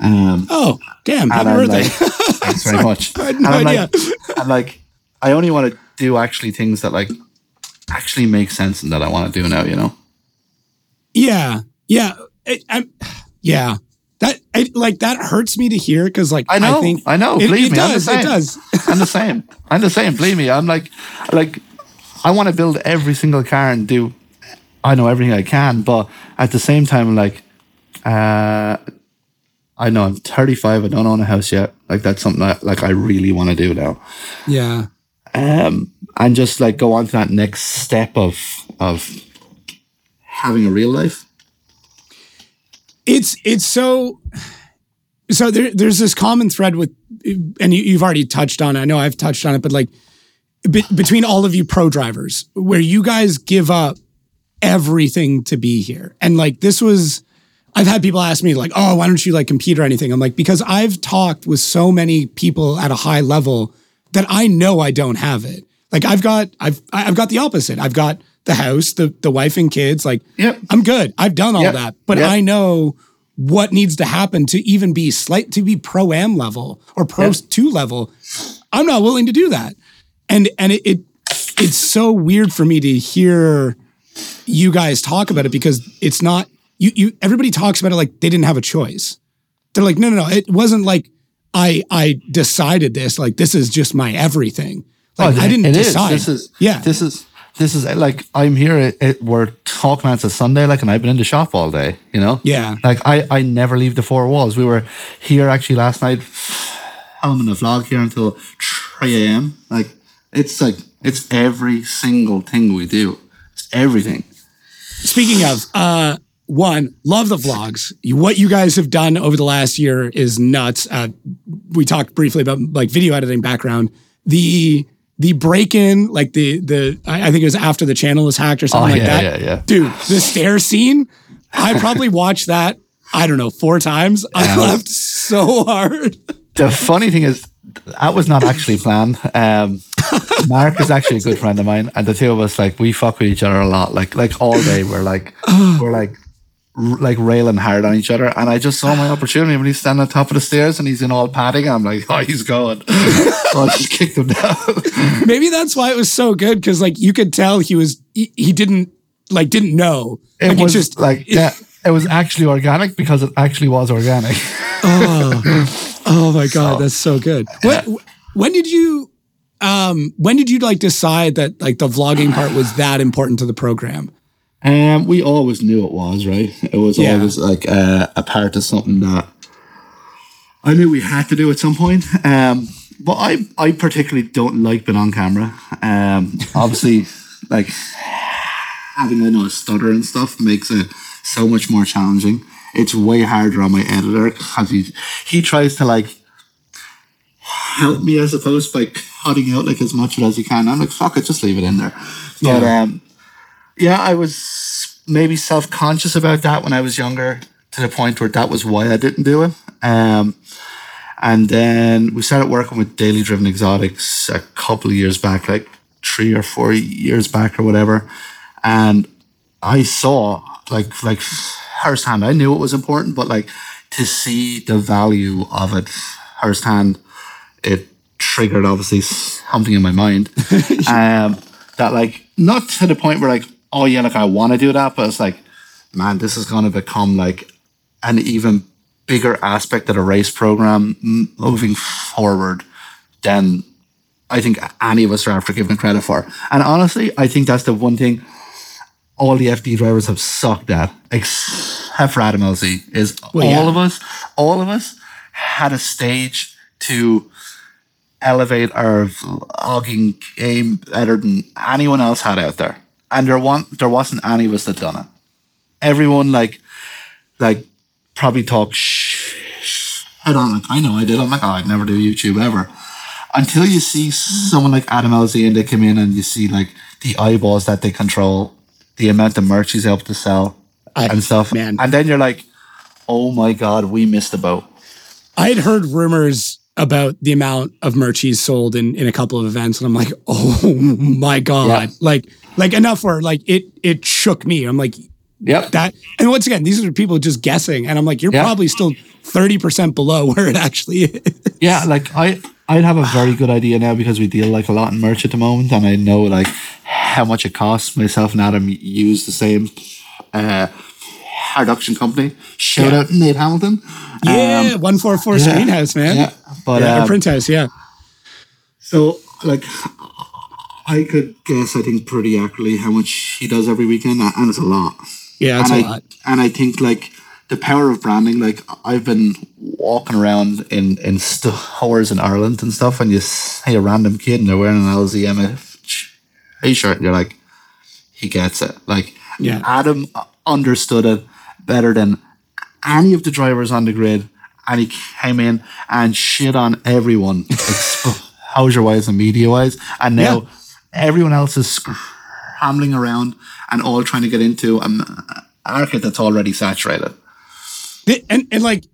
Um, oh, damn. Happy birthday. Like, thanks very much. I had no and I'm idea. Like, I'm like, I only want to do actually things that like actually make sense and that I want to do now, you know? Yeah. Yeah. It, I'm, yeah. That I, like that hurts me to hear because like I know I, think I know it, believe it me does, I'm the same. It does. I'm the same I'm the same believe me I'm like like I want to build every single car and do I know everything I can, but at the same time I'm like uh, I know I'm thirty-five, I don't own a house yet, like that's something that, like I really want to do now. Yeah. Um, and just like go on to that next step of of having a real life. It's it's so so there, there's this common thread with, and you, you've already touched on it. I know I've touched on it, but like be, between all of you pro drivers, where you guys give up everything to be here, and like this was. I've had people ask me like, oh, why don't you like compete or anything? I'm like, because I've talked with so many people at a high level that I know I don't have it. Like I've got, I've, I've got the opposite. I've got the house, the, the wife and kids. Like yep. I'm good. I've done all yep. that, but yep. I know what needs to happen to even be slight, to be pro-am level or pro yep. two level. I'm not willing to do that. And, and it, it, it's so weird for me to hear you guys talk about it because it's not, You, you, everybody talks about it like they didn't have a choice. They're like, no, no, no. It wasn't like I, I decided this. Like this is just my everything. Like oh, I didn't it decide. Is. This is, yeah, this is, this is like I'm here. It, it, we're talking. It's a Sunday, like, and I've been in the shop all day. You know. Yeah. Like I, I never leave the four walls. We were here actually last night. I'm in the vlog here until three a.m. Like it's like it's every single thing we do. It's everything. Speaking of. uh One, love the vlogs. What you guys have done over the last year is nuts. Uh, we talked briefly about like video editing background. The the break-in, like the the I think it was after the channel was hacked or something oh, yeah, like that. Yeah, yeah. Dude, the stair scene, I probably watched that, I don't know, four times. I yeah. laughed so hard. The funny thing is, that was not actually planned. Um, Mark is actually a good friend of mine, and the two of us, like, we fuck with each other a lot. Like, like all day, we're like, we're like, like railing hard on each other, and I just saw my opportunity when he's standing on top of the stairs and he's in all padding. I'm like, oh, he's going. So I just kicked him down. Maybe that's why it was so good because, like, you could tell he was he, he didn't like didn't know. It like, was just like it, yeah, it was actually organic because it actually was organic. oh, oh my god, so, that's so good. What, yeah. When did you, um, when did you like decide that like the vlogging part was that important to the program? Um, we always knew it was, right? It was yeah. always like uh, a part of something that I knew we had to do at some point. Um, but I, I particularly don't like being on camera. Um, obviously, like having, I know, a stutter and stuff makes it so much more challenging. It's way harder on my editor because he, he tries to like help me, I suppose, by cutting out like as much as he can. I'm like, fuck it, just leave it in there. Yeah. But um. Yeah, I was maybe self-conscious about that when I was younger, to the point where that was why I didn't do it. Um, and then we started working with Daily Driven Exotics a couple of years back, like three or four years back or whatever. And I saw, like, like firsthand, I knew it was important, but like to see the value of it firsthand, it triggered obviously something in my mind. um, that like, not to the point where like, oh yeah, like I want to do that, but it's like, man, this is going to become like an even bigger aspect of the race program moving forward than I think any of us are after giving credit for. And honestly, I think that's the one thing all the F D drivers have sucked at, except for Adam L Z, is well, all yeah. of us, all of us had a stage to elevate our vlogging game better than anyone else had out there. And there one, there wasn't any of us that done it. Everyone like, like probably talked shh, shh. I don't like, I know I did. I'm like, oh, I'd never do YouTube ever. Until you see someone like Adam L Z and they come in and you see like the eyeballs that they control, the amount of merch he's able to sell I, and stuff. Man. And then you're like, oh my God, we missed the boat. I had heard rumors about the amount of merch he's sold in, in a couple of events. And I'm like, oh my God. Yeah. Like, like enough where like it, it shook me. I'm like, yep. that. And once again, these are people just guessing. And I'm like, you're yep. probably still thirty percent below where it actually is. Yeah. Like I, I'd have a very good idea now because we deal like a lot in merch at the moment. And I know like how much it costs. Myself and Adam use the same, uh, production company. Shout yeah. out Nate Hamilton. Yeah, um, one forty-four yeah, Screen House, man. Yeah, but yeah, um, Print House, yeah. So, like, I could guess, I think, pretty accurately how much he does every weekend, and it's a lot. Yeah, it's and a I, lot. And I think, like, the power of branding, like, I've been walking around in, in stores in Ireland and stuff, and you see a random kid and they're wearing an L Z M F are you sure? And you're like, he gets it. Like, yeah. Adam understood it better than any of the drivers on the grid, and he came in and shit on everyone, exposure-wise and media-wise, and now yeah. everyone else is scrambling around and all trying to get into an market that's already saturated. And, and like,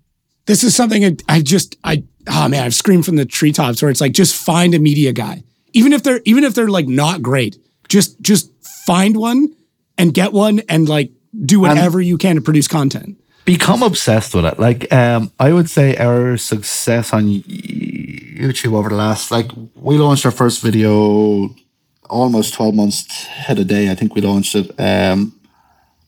this is something I just, I, oh man, I've screamed from the treetops where it's like, just find a media guy. Even if they're, even if they're like not great, just, just find one and get one and like do whatever and you can to produce content. Become obsessed with it. Like, um, I would say our success on YouTube over the last, like, we launched our first video almost twelve months to the day. I think we launched it um,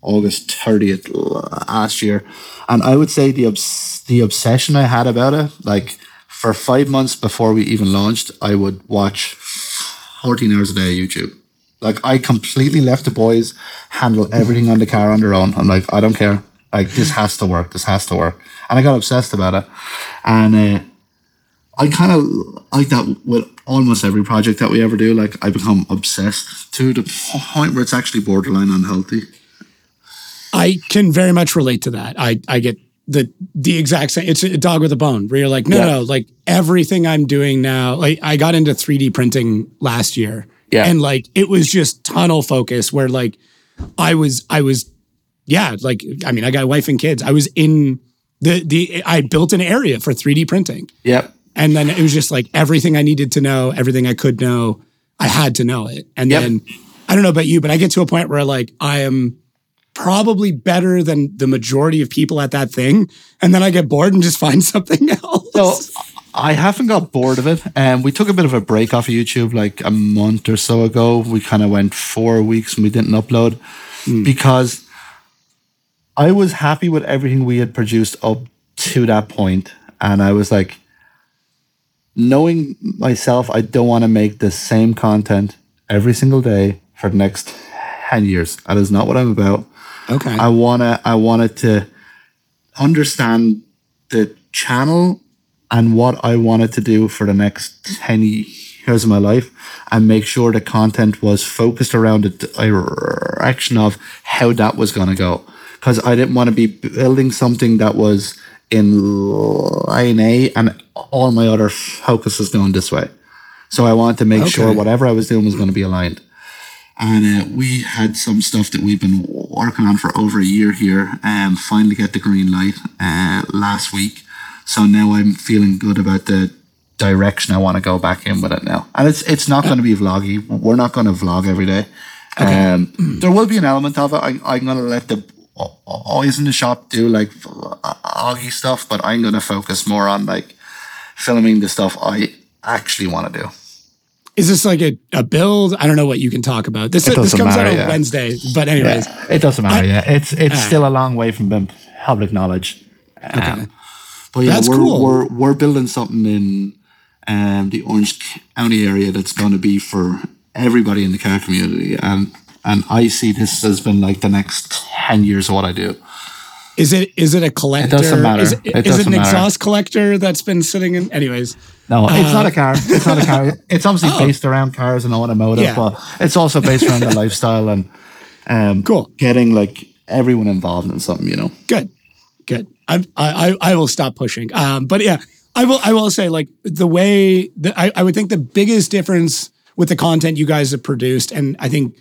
August thirtieth last year. And I would say the obs- the obsession I had about it, like, for five months before we even launched, I would watch fourteen hours a day of YouTube. Like, I completely left the boys handle everything on the car on their own. I'm like, I don't care. Like, this has to work. This has to work. And I got obsessed about it. And uh, I kind of like that with almost every project that we ever do. Like, I become obsessed to the point where it's actually borderline unhealthy. I can very much relate to that. I, I get the the exact same. It's a dog with a bone where you're like, no, yeah. no, like everything I'm doing now. Like, I got into three D printing last year. Yeah. And like, it was just tunnel focus where like I was, I was, yeah, like, I mean, I got a wife and kids. I was in the, the I built an area for three D printing. Yep. And then it was just like everything I needed to know, everything I could know, I had to know it. And yep. then, I don't know about you, but I get to a point where like, I am probably better than the majority of people at that thing. And then I get bored and just find something else. So I haven't got bored of it. Um, we took a bit of a break off of YouTube like a month or so ago. We kind of went four weeks and we didn't upload mm. because I was happy with everything we had produced up to that point. And I was like, knowing myself, I don't want to make the same content every single day for the next ten years. That is not what I'm about. Okay. I want to, I wanted to understand the channel and what I wanted to do for the next ten years of my life and make sure the content was focused around the direction of how that was going to go. Because I didn't want to be building something that was in line A and all my other focus was going this way. So I wanted to make okay. sure whatever I was doing was going to be aligned. And uh, we had some stuff that we've been working on for over a year here and finally get the green light uh, last week. So now I'm feeling good about the direction I want to go back in with it now. And it's it's not going to be vloggy. We're not going to vlog every day. Okay. Um, there will be an element of it. I, I'm going to let the always in the shop do like vloggy stuff, but I'm going to focus more on like filming the stuff I actually want to do. Is this like a, a build? I don't know what you can talk about. This, this comes matter, out on yeah. Wednesday, but anyways. Yeah, it doesn't matter, I, yeah. It's it's uh, still a long way from being public knowledge. Okay. Um, but yeah, that's we're, cool. we're, we're building something in um, the Orange County area that's going to be for everybody in the car community. And and I see this has been like the next ten years of what I do. Is it is it a collector? It doesn't matter. Is it, it, is it an matter. exhaust collector that's been sitting in? Anyways. No, uh, it's not a car. It's not a car. It's obviously oh. based around cars and automotive, yeah. but it's also based around the lifestyle and um, cool. getting like everyone involved in something, you know. Good, good. I I I will stop pushing. Um, but yeah, I will I will say like the way that I, I would think the biggest difference with the content you guys have produced, and I think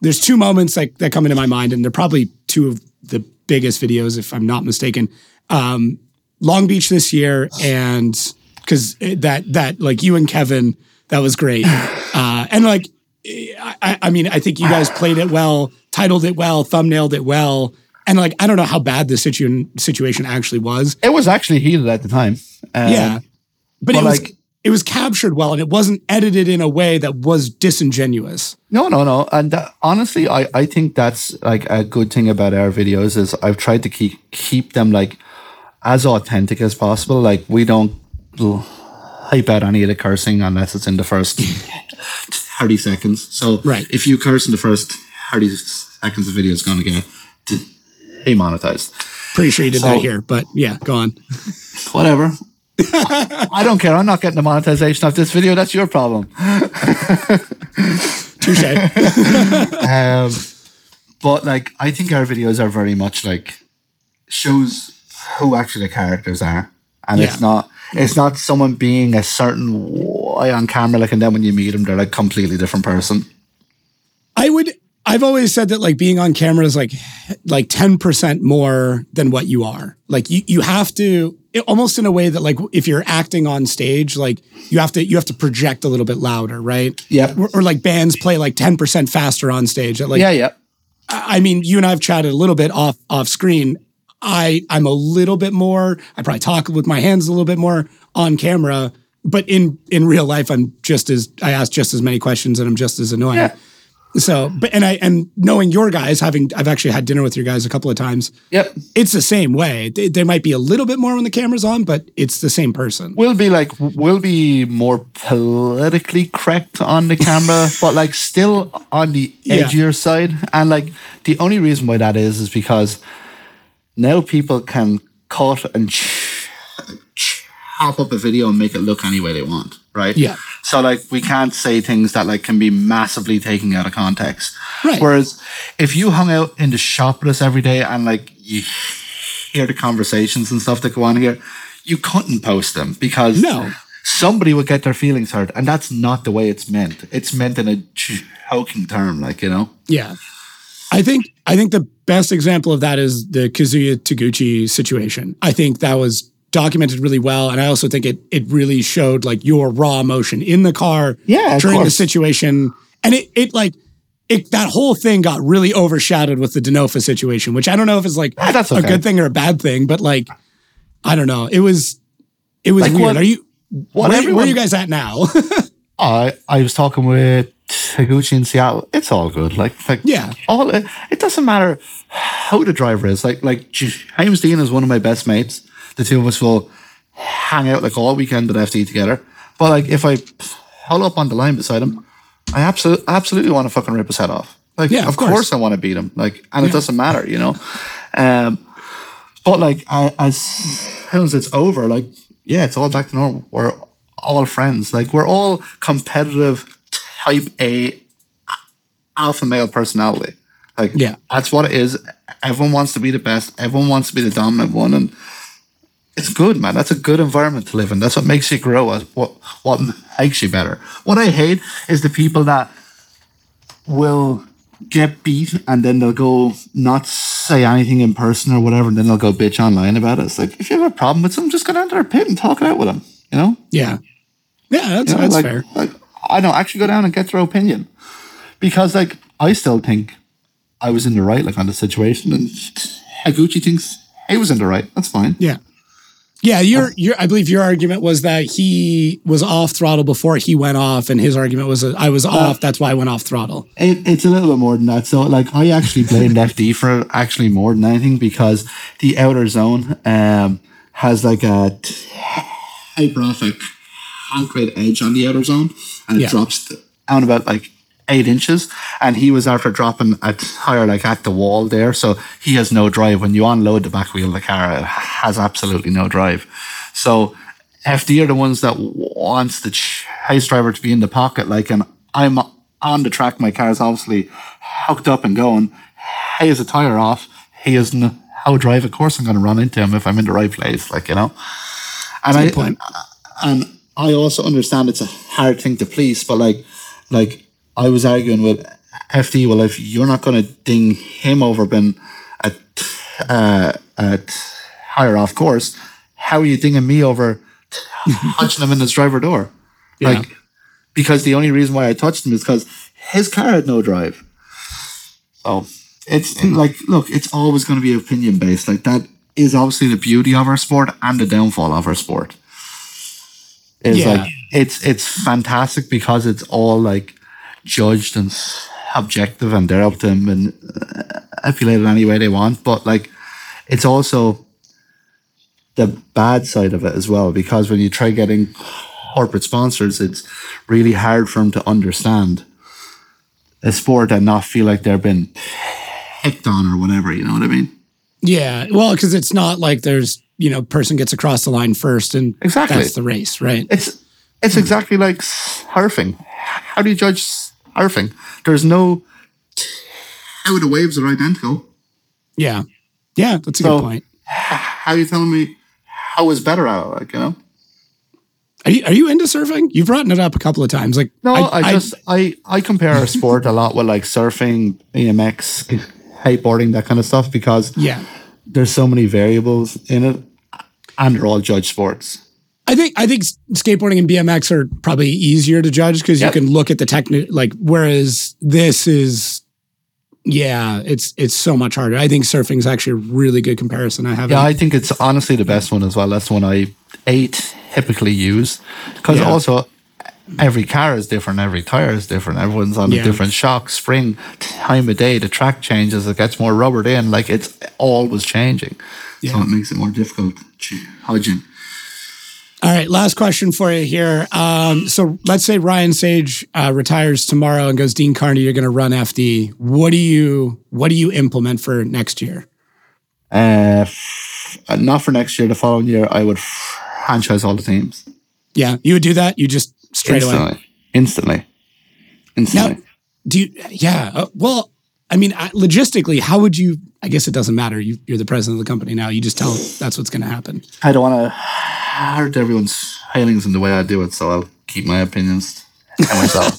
there's two moments like that come into my mind, and they're probably two of the biggest videos, if I'm not mistaken. Um, Long Beach this year, and because that that like you and Kevin, that was great. Uh, and like, I, I mean, I think you guys played it well, titled it well, thumbnailed it well, and like I don't know how bad the situ- situation actually was. It was actually heated at the time. Um, yeah, but, but it was. Like- It was captured well, and it wasn't edited in a way that was disingenuous. No, no, no. And that, honestly, I, I think that's like a good thing about our videos is I've tried to keep keep them like as authentic as possible. Like we don't hype out any of the cursing unless it's in the first thirty seconds. So right. if you curse in the first thirty seconds, the video is going to get demonetized. Pretty sure you did so, that here, but yeah, go on. Whatever. I don't care. I'm not getting the monetization of this video. That's your problem. Touche. um, but like, I think our videos are very much like shows who actually the characters are, and yeah. it's not it's not someone being a certain way on camera, like, and then when you meet them, they're like completely different person. I would. I've always said that like being on camera is like like ten percent more than what you are. Like you, you have to it, almost in a way that like if you're acting on stage, like you have to you have to project a little bit louder, right? Yeah. Or, or like bands play like ten percent faster on stage. Like, yeah, yeah. I, I mean, you and I have chatted a little bit off off screen. I I'm a little bit more. I probably talk with my hands a little bit more on camera, but in in real life, I'm just as I ask just as many questions and I'm just as annoying. Yeah. So, but and I and knowing your guys, having I've actually had dinner with your guys a couple of times. Yep, it's the same way. They, they might be a little bit more when the camera's on, but it's the same person. We'll be like we'll be more politically correct on the camera, but like still on the edgier yeah. side. And like the only reason why that is is because now people can cut and ch- chop up a video and make it look any way they want, right? Yeah. So, like, we can't say things that, like, can be massively taken out of context. Right. Whereas if you hung out in the shop with us every day and, like, you hear the conversations and stuff that go on here, you couldn't post them because no. somebody would get their feelings hurt. And that's not the way it's meant. It's meant in a joking term, like, you know? Yeah. I think I think the best example of that is the Kazuya Taguchi situation. I think that was documented really well, and I also think it it really showed like your raw emotion in the car yeah, during the situation, and it it like it that whole thing got really overshadowed with the Denofa situation, which I don't know if it's like ah, that's okay. a good thing or a bad thing, but like I don't know, it was it was like weird. What, are you what where, everyone, where are you guys at now? I I was talking with Taguchi in Seattle. It's all good. Like, like yeah, all it, it doesn't matter how the driver is. Like like James Dean is one of my best mates. The two of us will hang out like all weekend at F T together. But like, if I pull up on the line beside him, I absolutely, absolutely want to fucking rip his head off. Like, yeah, of, of course. course I want to beat him. Like, and yeah. it doesn't matter, you know. Um, but like, I, as soon as it's over, like, yeah, it's all back to normal. We're all friends. Like, we're all competitive, type A, alpha male personality. Like, yeah. that's what it is. Everyone wants to be the best. Everyone wants to be the dominant one, and it's good, man. That's a good environment to live in. That's what makes you grow. What what makes you better. What I hate is the people that will get beat and then they'll go not say anything in person or whatever, and then they'll go bitch online about it. It's like, if you have a problem with them, just go down to their pit and talk it out with them. You know? Yeah. Yeah, that's, you know, that's like, fair. Like, I don't actually go down and get their opinion, because like I still think I was in the right, like on the situation, and Taguchi thinks he was in the right. That's fine. Yeah. Yeah, your your I believe your argument was that he was off throttle before he went off, and his argument was I was off, that's why I went off throttle. It, it's a little bit more than that. So, like, I actually blamed F D for actually more than anything, because the outer zone um, has like a hypertrophic concrete edge on the outer zone, and it yeah. drops down about like eight inches. And he was after dropping a tire like at the wall there, so he has no drive. When you unload the back wheel of the car, it has absolutely no drive. So F D are the ones that wants the chase driver to be in the pocket, like, and I'm on the track, my car's obviously hooked up and going. He has a tire off, he has no drive, of course I'm going to run into him if I'm in the right place, like, you know. And I point. and I also understand it's a hard thing to police, but like like I was arguing with F D, well, if you're not going to ding him over being a, t- uh, a t- higher off course, how are you dinging me over t- touching him in his driver door? Yeah. Like, because the only reason why I touched him is because his car had no drive. So it's like, look, it's always going to be opinion based. Like, that is obviously the beauty of our sport and the downfall of our sport. It's yeah. like, it's, it's fantastic because it's all like judged and objective, and they're up to them and manipulated any way they want. But like, it's also the bad side of it as well, because when you try getting corporate sponsors, it's really hard for them to understand a sport and not feel like they're being picked on or whatever, you know what I mean? Yeah, well, because it's not like there's, you know, person gets across the line first and exactly. that's the race, right? It's it's hmm. exactly like surfing. How do you judge our thing. There's no how the waves are identical. Yeah. Yeah, that's a so, good point. How are you telling me how is better at it, like, you know? Are you, are you into surfing? You've brought it up a couple of times. Like, no, I, I just I, I compare our sport a lot with like surfing, B M X, skateboarding, that kind of stuff, because yeah, there's so many variables in it, and they're all judged sports. I think I think skateboarding and B M X are probably easier to judge because yep. you can look at the technique. Like, whereas this is, yeah, it's it's so much harder. I think surfing is actually a really good comparison. I have. Yeah, I think it's honestly the best one as well. That's the one I eight. typically use, because yeah. also every car is different, every tire is different, everyone's on yeah. a different shock, spring, time of day, the track changes, it gets more rubbered in, like it's always changing. Yeah. So it makes it more difficult. Hodging. All right, last question for you here. Um, so let's say Ryan Sage uh, retires tomorrow and goes, Dean Carney, you're going to run F D. What do you what do you implement for next year? Uh, f- not for next year, the following year, I would... F- franchise all the teams. Yeah, you would do that? You just straight Instantly. away? Instantly. Instantly. Now, do you, yeah, uh, well, I mean, uh, logistically, how would you, I guess it doesn't matter. You, you're the president of the company now. You just tell them that's what's going to happen. I don't want to hurt everyone's feelings in the way I do it, so I'll keep my opinions to myself.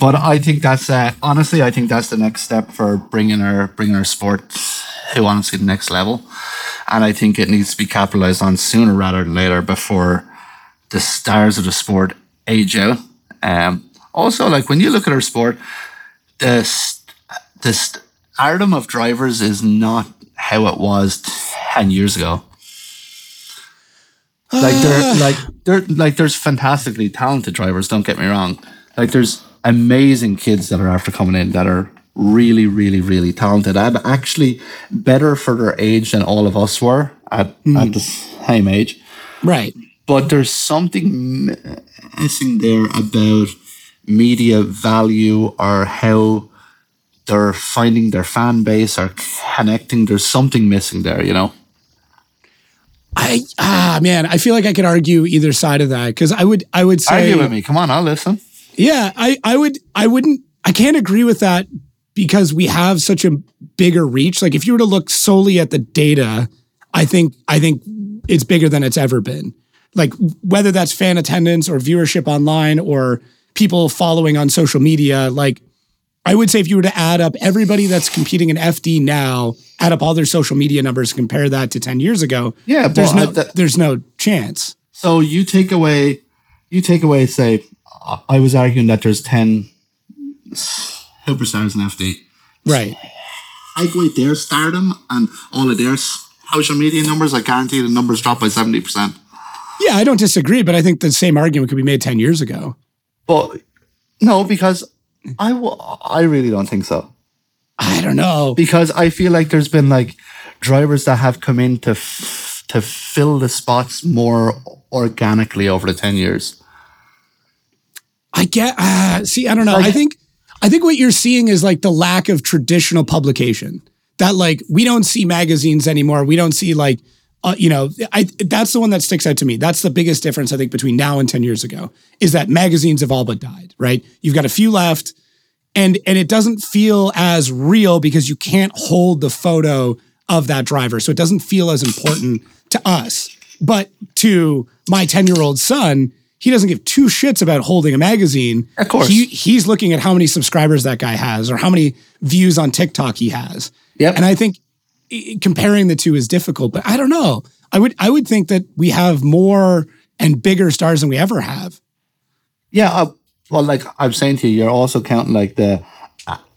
But I think that's, uh, honestly, I think that's the next step for bringing our, bringing our sport to, honestly, the next level. And I think it needs to be capitalized on sooner rather than later before the stars of the sport age out. Um, also, like when you look at our sport, the st- the stardom of drivers is not how it was ten years ago. Like they're like they're like there's fantastically talented drivers. Don't get me wrong. Like there's amazing kids that are after coming in that are really, really, really talented. I'm actually better for their age than all of us were at, mm. at the same age. Right. But there's something missing there about media value or how they're finding their fan base or connecting. There's something missing there, you know? I, ah, man, I feel like I could argue either side of that because I would, I would say. Argue with me. Come on, I'll listen. Yeah, I, I would, I wouldn't, I can't agree with that. Because we have such a bigger reach. Like if you were to look solely at the data, I think I think it's bigger than it's ever been. Like whether that's fan attendance or viewership online or people following on social media, like I would say if you were to add up everybody that's competing in F D now, add up all their social media numbers, compare that to ten years ago, yeah, there's no, that, there's no chance. So you take away, you take away, say, I was arguing that there's ten... Hyperstars and F D. Right. I go with their stardom and all of their social media numbers. I guarantee the numbers drop by seventy percent. Yeah, I don't disagree, but I think the same argument could be made ten years ago. Well, no, because I, w- I really don't think so. I don't know. Because I feel like there's been like drivers that have come in to f- to fill the spots more organically over the ten years. I get, uh, see, I don't know. Like, I think... I think what you're seeing is like the lack of traditional publication that like, we don't see magazines anymore. We don't see like, uh, you know, I, that's the one that sticks out to me. That's the biggest difference I think between now and ten years ago is that magazines have all but died, right? You've got a few left and, and it doesn't feel as real because you can't hold the photo of that driver. So it doesn't feel as important to us, but to my ten year old son, he doesn't give two shits about holding a magazine. Of course. He, he's looking at how many subscribers that guy has or how many views on TikTok he has. Yep. And I think comparing the two is difficult, but I don't know. I would I would think that we have more and bigger stars than we ever have. Yeah. Uh, well, like I'm saying to you, you're also counting like the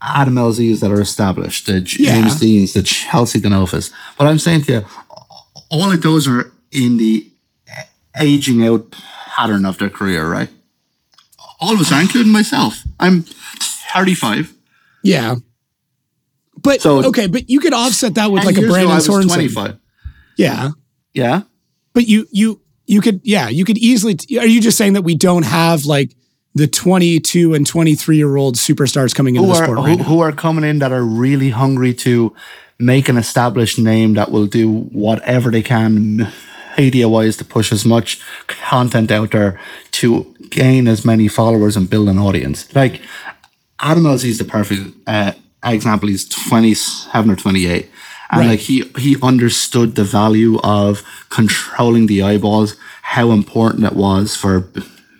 Adam L Zs that are established, the James yeah. Deans, the Chelsea Denofas. But I'm saying to you, all of those are in the aging out pattern of their career, right? All of us, including myself. I'm thirty-five. Yeah. But, so, okay, but you could offset that with like a Brandon Sorensen. Yeah. Yeah. But you, you, you could, yeah, you could easily, t- are you just saying that we don't have like the twenty-two and twenty-three year old superstars coming into who the are, sport right who, now? Who are coming in that are really hungry to make an established name that will do whatever they can idea-wise to push as much content out there to gain as many followers and build an audience. Like, Adam L Z is the perfect uh, example. He's twenty-seven or twenty-eight. And right. like he, he understood the value of controlling the eyeballs, how important it was for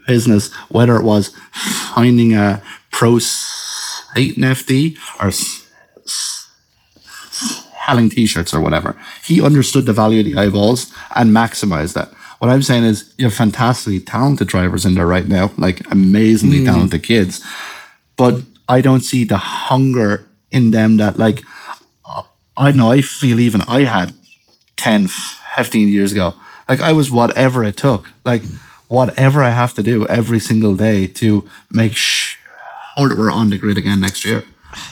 business, whether it was finding a pro eight N F T or selling t-shirts or whatever. He understood the value of the eyeballs and maximized that. What I'm saying is you have fantastically talented drivers in there right now, like amazingly mm. talented kids. But I don't see the hunger in them that, like, I know, I feel even I had ten, fifteen years ago. Like, I was whatever it took. Like, whatever I have to do every single day to make sure that we're on the grid again next year.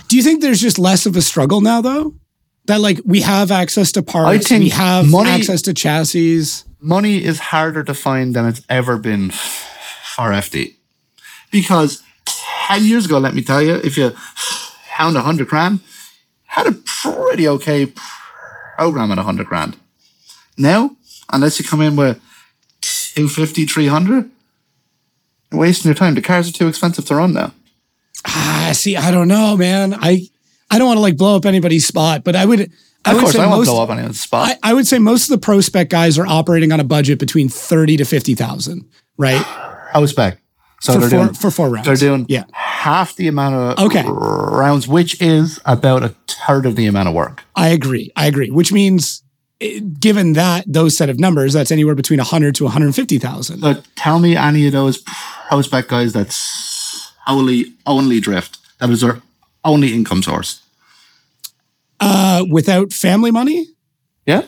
Do you think there's just less of a struggle now, though? That, like, we have access to parts, we have money, access to chassis. Money is harder to find than it's ever been for F D. Because ten years ago, let me tell you, if you found a hundred grand, had a pretty okay program at a hundred grand. Now, unless you come in with two fifty, three hundred, you're wasting your time. The cars are too expensive to run now. Ah, see, I don't know, man. I I don't want to like blow up anybody's spot, but I would. I of would course, say I won't most, blow up anyone's spot. I, I would say most of the pro spec guys are operating on a budget between thirty to fifty thousand, right? Pro spec. So for they're four, doing for four rounds. They're doing yeah. half the amount of okay. rounds, which is about a third of the amount of work. I agree. I agree. Which means, given that those set of numbers, that's anywhere between a hundred to one hundred fifty thousand. But tell me, any of those prospect guys that's only only drift, that is their only income source, uh, without family money. Yeah.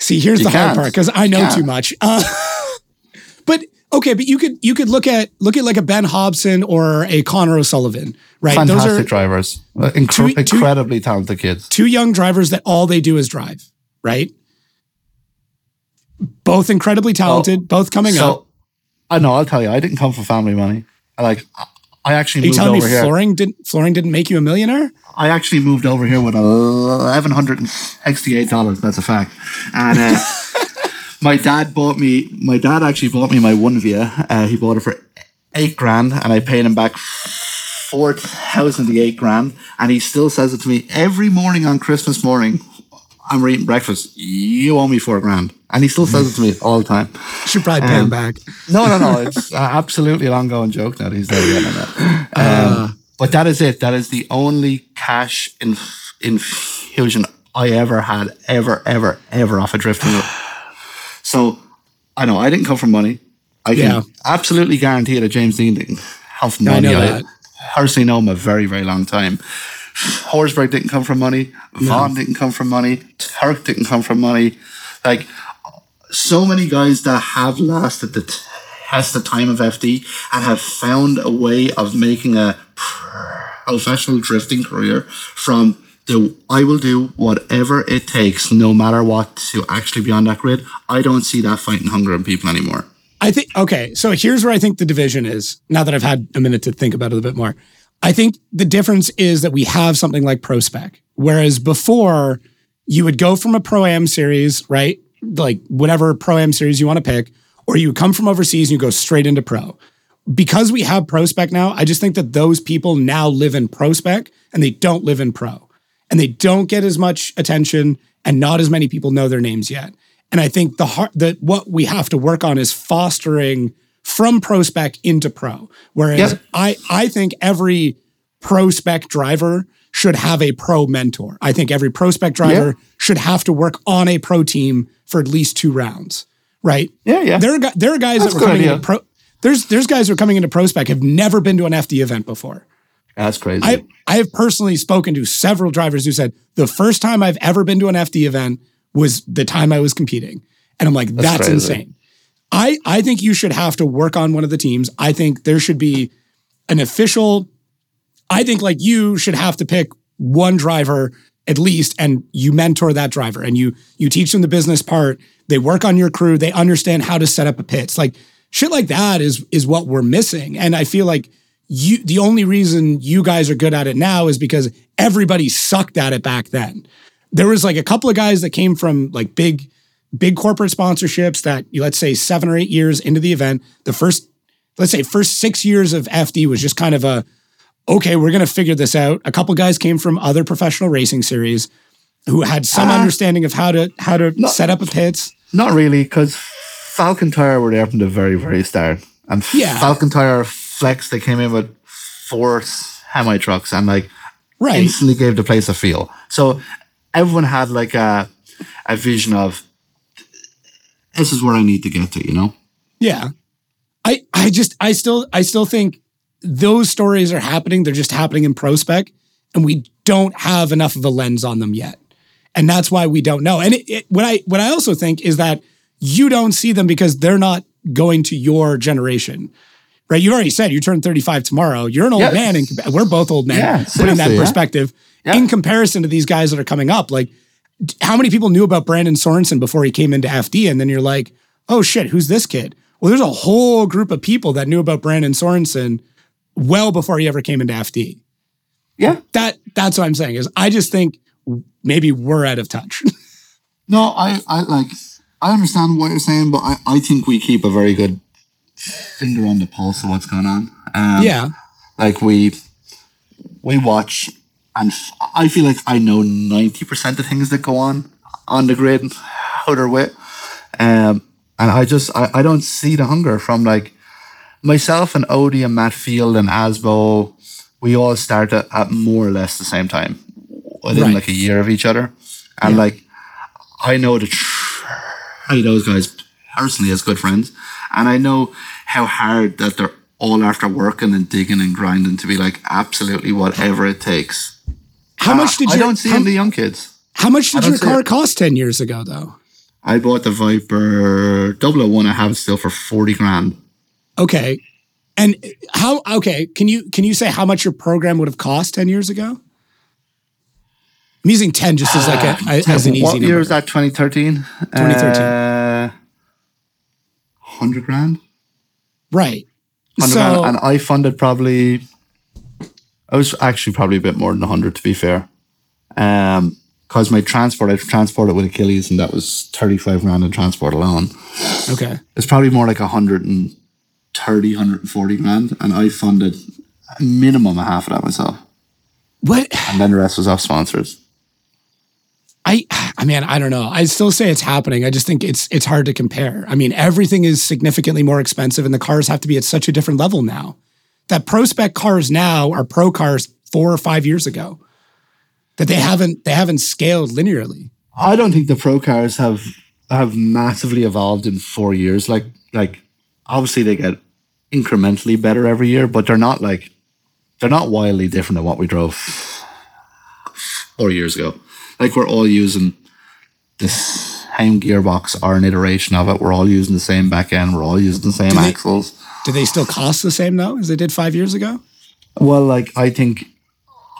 See, here's you the can't. hard part because I know yeah. too much, uh, but. Okay, but you could you could look at look at like a Ben Hobson or a Conor O'Sullivan, right? Fantastic Those are drivers, Incre- two, incredibly two, talented kids. Two young drivers that all they do is drive, right? Both incredibly talented, oh, both coming so, up. I know. I'll tell you, I didn't come from family money. Like, I actually Are moved you telling over me here. Flooring didn't flooring didn't make you a millionaire? I actually moved over here with eleven hundred and sixty-eight dollars. That's a fact, and. Uh, My dad bought me, my dad actually bought me my one Via. Uh, he bought it for eight grand and I paid him back four thousand the eight grand. And he still says it to me every morning on Christmas morning. I'm eating breakfast. You owe me four grand. And he still says it to me all the time. Should probably pay um, him back. No, no, no. It's absolutely an ongoing joke now that he's there again. Um, uh, but that is it. That is the only cash inf- infusion I ever had, ever, ever, ever off a drifting road. So, I know, I didn't come from money. I can yeah. absolutely guarantee that James Dean didn't come from money. I know that. I personally know him a very, very long time. Horsberg didn't come from money. No. Vaughn didn't come from money. Turk didn't come from money. Like, so many guys that have lasted the test of time of F D and have found a way of making a professional drifting career from... I will do whatever it takes, no matter what, to actually be on that grid. I don't see that fighting hunger in people anymore. I think, okay, so here's where I think the division is, now that I've had a minute to think about it a bit more. I think the difference is that we have something like ProSpec, whereas before, you would go from a Pro-Am series, right? Like, whatever Pro-Am series you want to pick, or you would come from overseas and you go straight into Pro. Because we have ProSpec now, I just think that those people now live in ProSpec, and they don't live in Pro. And they don't get as much attention, and not as many people know their names yet. And I think the heart that what we have to work on is fostering from pro spec into pro. Whereas yep. I, I think every pro spec driver should have a pro mentor. I think every pro spec driver yep. should have to work on a pro team for at least two rounds, right? Yeah, yeah. There are there are guys That's that were coming idea. into pro. There's there's guys who are coming into pro spec have never been to an F D event before. That's crazy. I, I have personally spoken to several drivers who said, the first time I've ever been to an F D event was the time I was competing. And I'm like, that's, that's insane. I, I think you should have to work on one of the teams. I think there should be an official, I think like you should have to pick one driver at least, and you mentor that driver and you you teach them the business part. They work on your crew. They understand how to set up a pits. Like shit like that is is what we're missing. And I feel like You, the only reason you guys are good at it now is because everybody sucked at it back then. There was like a couple of guys that came from like big big corporate sponsorships that, let's say, seven or eight years into the event, the first, let's say, first six years of F D was just kind of a, okay, we're going to figure this out. A couple guys came from other professional racing series who had some uh, understanding of how to how to not, set up a pits. Not really, because Falcon Tire were there from the very, very start. And yeah. Falcon Tire Flex, they came in with four semi trucks and like right. instantly gave the place a feel. So everyone had like a a vision of, this is where I need to get to, you know? Yeah. I, I just, I still, I still think those stories are happening. They're just happening in prospect, and we don't have enough of a lens on them yet. And that's why we don't know. And it, it, what I, what I also think is that you don't see them because they're not going to your generation, right? You already said you turn thirty-five tomorrow. You're an old yes. man. And we're both old men. Yeah, putting that perspective yeah. in comparison to these guys that are coming up, like, how many people knew about Brandon Sorensen before he came into F D? And then you're like, oh shit, who's this kid? Well, there's a whole group of people that knew about Brandon Sorensen well before he ever came into F D. Yeah. That that's what I'm saying is I just think maybe we're out of touch. No, I, I like, I understand what you're saying, but I, I think we keep a very good finger on the pulse of what's going on. Um, yeah. Like we, we watch, and I feel like I know ninety percent of things that go on on the grid, how they're with. Um, and I just, I, I don't see the hunger from like myself and Odie and Matt Field and Asbo. We all started at more or less the same time within right. like a year of each other. And yeah. like, I know the tr- I those guys personally as good friends. And I know how hard that they're all after working and digging and grinding to be like absolutely whatever it takes. How uh, much did you? I don't see how, in the young kids. How much did your car it. cost ten years ago, though? I bought the Viper double oh one. I have it still for forty grand. Okay, and how? Okay, can you can you say how much your program would have cost ten years ago? I'm using ten just as like a, uh, as an easy. What year number. Was that? Twenty thirteen. Twenty thirteen. Uh, Hundred grand. Right. So, grand, and I funded probably. I was actually probably a bit more than one hundred, to be fair. Um, because my transport, I transported with Achilles, and that was thirty-five grand in transport alone. Okay. It's probably more like one hundred thirty, one hundred forty grand, and I funded a minimum of half of that myself. What? And then the rest was off sponsors. I, I mean, I don't know. I still say it's happening. I just think it's it's hard to compare. I mean, everything is significantly more expensive, and the cars have to be at such a different level now. That prospect cars now are pro cars four or five years ago. That they haven't they haven't scaled linearly. I don't think the pro cars have have massively evolved in four years. Like like obviously they get incrementally better every year, but they're not like they're not wildly different than what we drove four years ago. Like we're all using the same gearbox or an iteration of it. We're all using the same back end, we're all using the same do they, axles. Do they still cost the same though as they did five years ago? Well, like I think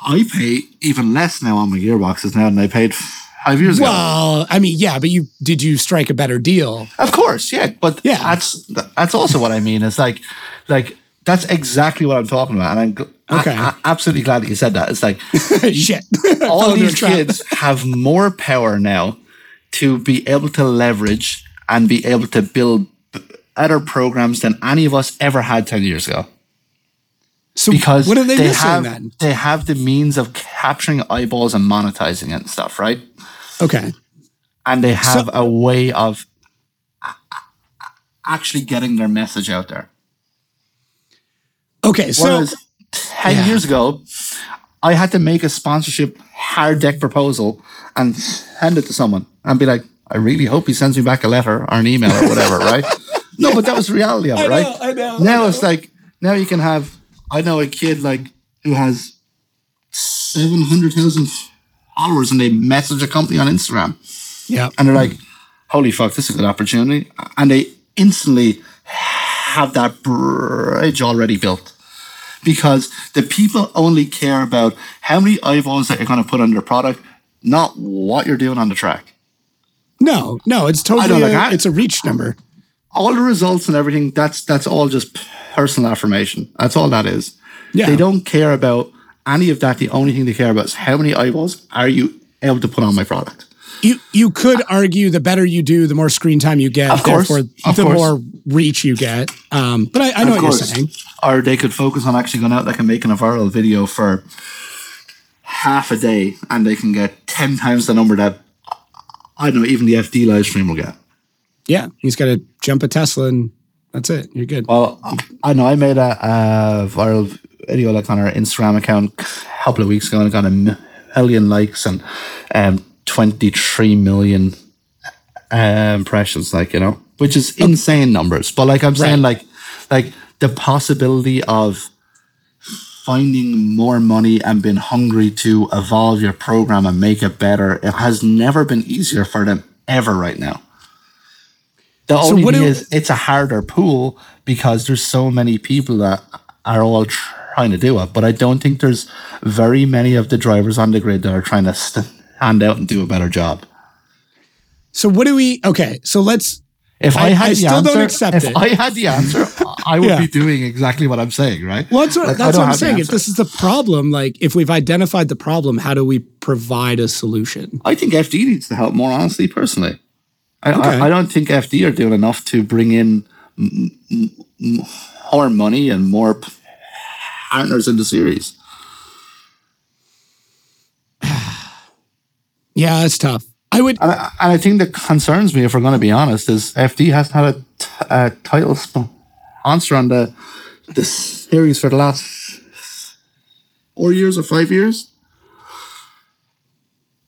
I pay even less now on my gearboxes now than I paid five years well, ago. Well, I mean, yeah, but you did you strike a better deal? Of course, yeah. But yeah. that's that's also what I mean. It's like like that's exactly what I'm talking about, and I'm gl- okay. I, I'm absolutely glad that you said that. It's like shit. All these kids have more power now to be able to leverage and be able to build better programs than any of us ever had ten years ago. So because what are they, they missing have, then? They have the means of capturing eyeballs and monetizing it and stuff, right? Okay. And they have so, a way of actually getting their message out there. Okay, so whereas ten yeah. years ago, I had to make a sponsorship hard deck proposal and hand it to someone and be like, I really hope he sends me back a letter or an email or whatever, right? No, yeah. but that was the reality of it, I right? Know, I know, now I know. It's like, now you can have, I know a kid like who has seven hundred thousand followers and they message a company on Instagram. Yeah. And they're like, holy fuck, this is a good opportunity. And they instantly have that bridge already built. Because the people only care about how many eyeballs that you're going to put on your product, not what you're doing on the track. No, no, it's totally, a, like I, it's a reach number. All the results and everything, that's that's all just personal affirmation. That's all that is. Yeah. They don't care about any of that. The only thing they care about is how many eyeballs are you able to put on my product. You you could argue the better you do, the more screen time you get. Of course, therefore, of the course. more reach you get. Um, but I, I know of what course. you're saying. Or they could focus on actually going out, like, and making a viral video for half a day, and they can get ten times the number that, I don't know, even the F D live stream will get. Yeah, he's got to jump a Tesla, and that's it. You're good. Well, I know I made a, a viral video, like, on our Instagram account a couple of weeks ago, and it got a million likes, and um. twenty-three million uh, impressions, like, you know, which is insane numbers. But like I'm right. saying, like, like the possibility of finding more money and being hungry to evolve your program and make it better, it has never been easier for them ever right now. The so only thing is, it's a harder pool because there's so many people that are all trying to do it. But I don't think there's very many of the drivers on the grid that are trying to st- hand out and do a better job. So what do we, okay, so let's, if I, I had I the still answer, don't accept if it. If I had the answer, I would yeah. be doing exactly what I'm saying, right? Well, that's what, like, that's what I'm saying. If this is the problem, like, if we've identified the problem, how do we provide a solution? I think F D needs the help more, honestly, personally. I, okay. I, I don't think F D are doing enough to bring in m- m- more money and more p- partners in the series. Yeah, it's tough. I would, and I, and I think that concerns me, if we're going to be honest, is F D hasn't had a, t- a title sponsor on the the series for the last four years or five years.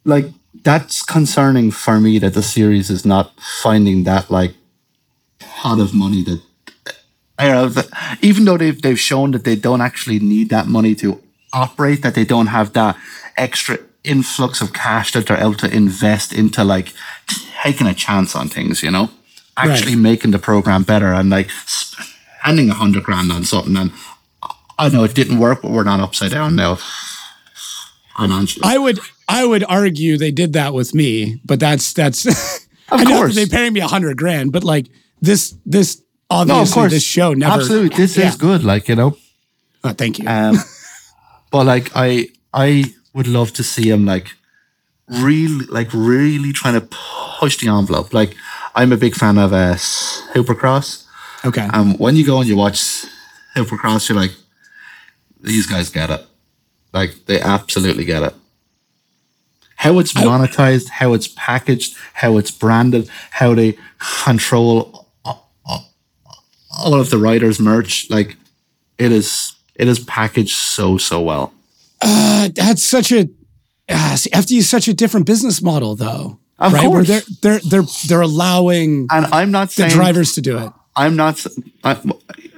Like, that's concerning for me, that the series is not finding that, like, pot of money that, you know, that even though they've they've shown that they don't actually need that money to operate, that they don't have that extra influx of cash that they're able to invest into, like, taking a chance on things, you know, actually right. making the program better, and like spending a hundred grand on something. And I know it didn't work, but we're not upside down now. Financially. I would, I would argue they did that with me, but that's that's. Of I know course, they're paying me a hundred grand, but like this, this obviously no, of course. this show never. Absolutely, this yeah. is good. Like, you know, oh, thank you. Um, but like I, I. would love to see him, like, really, like, really trying to push the envelope. Like, I'm a big fan of uh, Supercross. Okay. Um, when you go and you watch Supercross, you're like, these guys get it. Like, they absolutely get it. How it's monetized, how it's packaged, how it's branded, how they control all of the riders' merch. Like, it is, it is packaged so, so well. Uh, that's such a uh, see, F D is such a different business model, though. Of right? course, where they're they're they're they're allowing and I'm not the saying, drivers to do it. I'm not. I,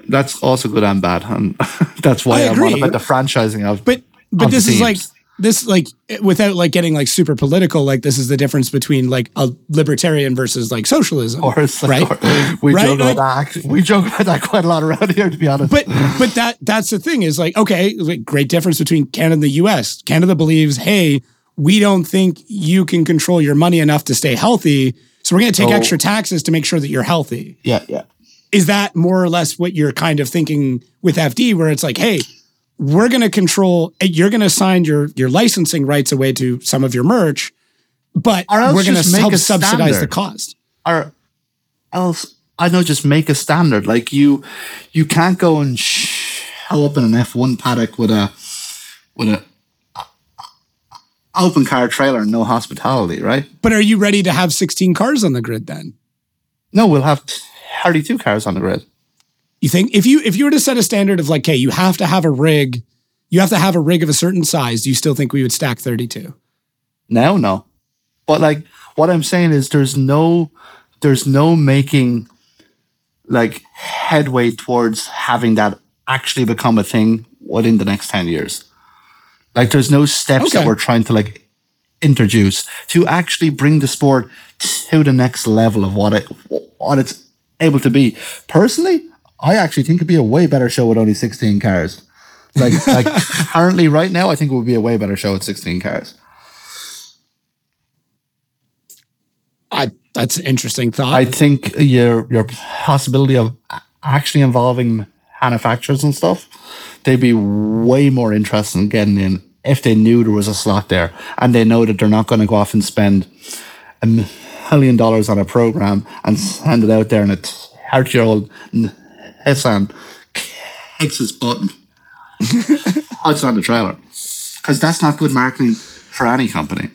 that's also good and bad, and that's why I I'm on about the franchising of. But but of this teams. is like this like without like getting like super political. Like, this is the difference between like a libertarian versus like socialism, or right? Or, we right? joke about like, that. We joke about that quite a lot around here, to be honest. But but that that's the thing is like, okay, like, great difference between Canada and the U S. Canada believes, hey, we don't think you can control your money enough to stay healthy, so we're going to take oh. extra taxes to make sure that you're healthy. Yeah, yeah. Is that more or less what you're kind of thinking with F D, where it's like, hey, we're going to control, you're going to assign your, your licensing rights away to some of your merch, but we're going to help subsidize the cost. Or else, I know, just make a standard. Like, you, you can't go and show up in an F one paddock with a, with a open car trailer and no hospitality, right? But are you ready to have sixteen cars on the grid then? No, we'll have thirty-two cars on the grid. You think if you if you were to set a standard of like, okay, you have to have a rig, you have to have a rig of a certain size, do you still think we would stack thirty-two? No, no. But like, what I'm saying is there's no there's no making like headway towards having that actually become a thing within the next ten years. Like, there's no steps okay. that we're trying to like introduce to actually bring the sport to the next level of what it what it's able to be. Personally, I actually think it'd be a way better show with only sixteen cars. Like, like currently right now, I think it would be a way better show with sixteen cars. I that's an interesting thought. I think your your possibility of actually involving manufacturers and stuff, they'd be way more interested in getting in if they knew there was a slot there, and they know that they're not going to go off and spend a million dollars on a program and send it out there, and a thirty-year-old Nissan kicks his button outside on the trailer. Because that's not good marketing for any company.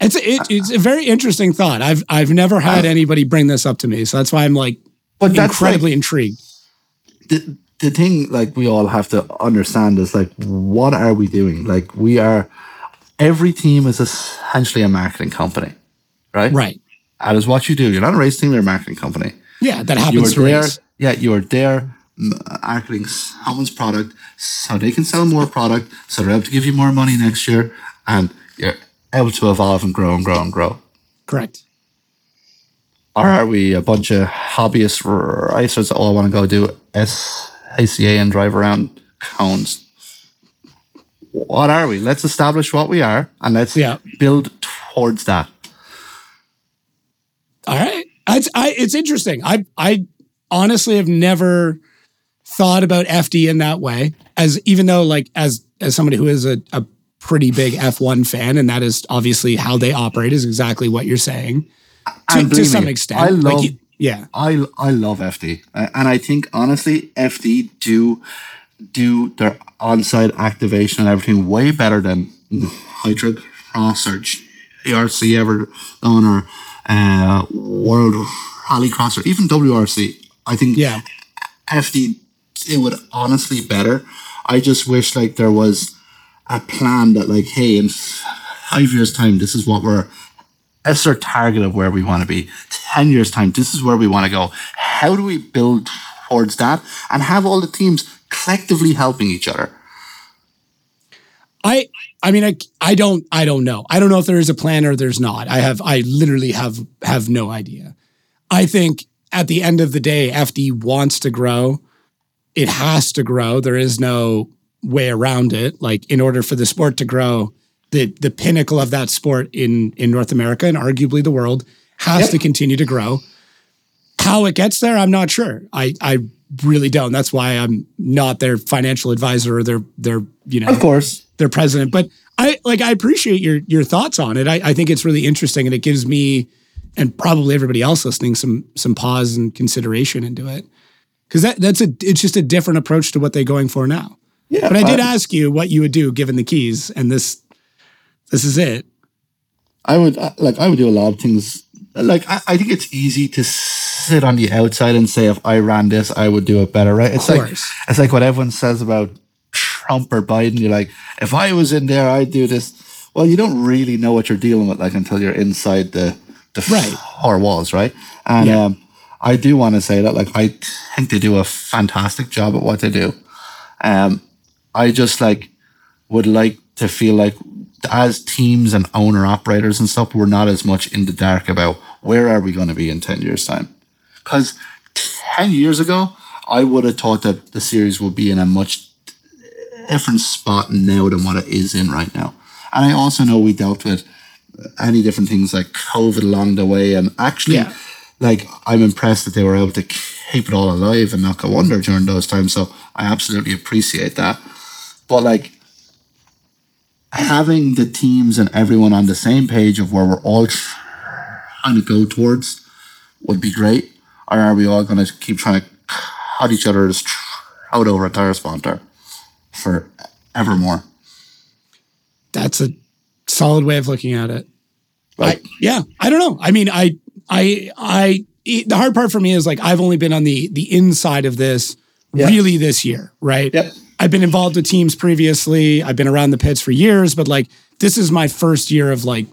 It's it, it's a very interesting thought. I've I've never had anybody bring this up to me, so that's why I'm like but incredibly like, intrigued. The the thing like we all have to understand is like, what are we doing? Like we are, every team is essentially a marketing company, right? Right. That is what you do. You're not a race team. You're a marketing company. Yeah, that happens to race. Yeah, you are there marketing someone's product so they can sell more product, so they're able to give you more money next year, and you're able to evolve and grow and grow and grow. Correct. Or are we a bunch of hobbyist racers that all want to go do S A C A and drive around cones? What are we? Let's establish what we are, and let's yeah. build towards that. All right. It's, I, it's interesting. I, I honestly have never thought about F D in that way, as even though like as as somebody who is a, a pretty big F one fan, and that is obviously how they operate, is exactly what you're saying to, to some extent. I love, like, yeah, I I love F D, and I think honestly F D do do their on-site activation and everything way better than Hydra Cross or G R C ever done, or uh, World Rallycross or even W R C. I think yeah. F D it would honestly better. I just wish like there was a plan that like, hey, in five years time, this is what we're, that's our target of where we want to be. Ten years time, this is where we want to go. How do we build towards that and have all the teams collectively helping each other? I, I mean, I, I don't, I don't know. I don't know if there is a plan or there's not. I have, I literally have, have no idea. I think at the end of the day, F D wants to grow. It has to grow. There is no way around it. Like, in order for the sport to grow, the the pinnacle of that sport in, in North America and arguably the world has yep. to continue to grow. How it gets there, I'm not sure. I, I really don't. That's why I'm not their financial advisor or their their you know of course their president. But I like I appreciate your your thoughts on it. I, I think it's really interesting, and it gives me and probably everybody else listening some some pause and consideration into it. Because that, that's a, it's just a different approach to what they're going for now. Yeah, but I did I, ask you what you would do given the keys, and this, this is it. I would like I would do a lot of things. Like I, I think it's easy to sit on the outside and say, if I ran this, I would do it better. Right? It's like it's like what everyone says about Trump or Biden. You're like, if I was in there, I'd do this. Well, you don't really know what you're dealing with like until you're inside the the right. four walls, right? And yeah. um, I do want to say that like I think they do a fantastic job at what they do. Um. I just like would like to feel like as teams and owner operators and stuff, we're not as much in the dark about where are we going to be in ten years time. Because ten years ago, I would have thought that the series would be in a much different spot now than what it is in right now. And I also know we dealt with many different things like COVID along the way, and actually, yeah. like I'm impressed that they were able to keep it all alive and not go under during those times. So I absolutely appreciate that. But like having the teams and everyone on the same page of where we're all trying to go towards would be great. Or are we all going to keep trying to cut each other's out over a tire sponsor for evermore? That's a solid way of looking at it. Right. I, yeah, I don't know. I mean, I, I, I. The hard part for me is like I've only been on the the inside of this yeah. really this year, right? Yep. I've been involved with teams previously. I've been around the pits for years, but like this is my first year of like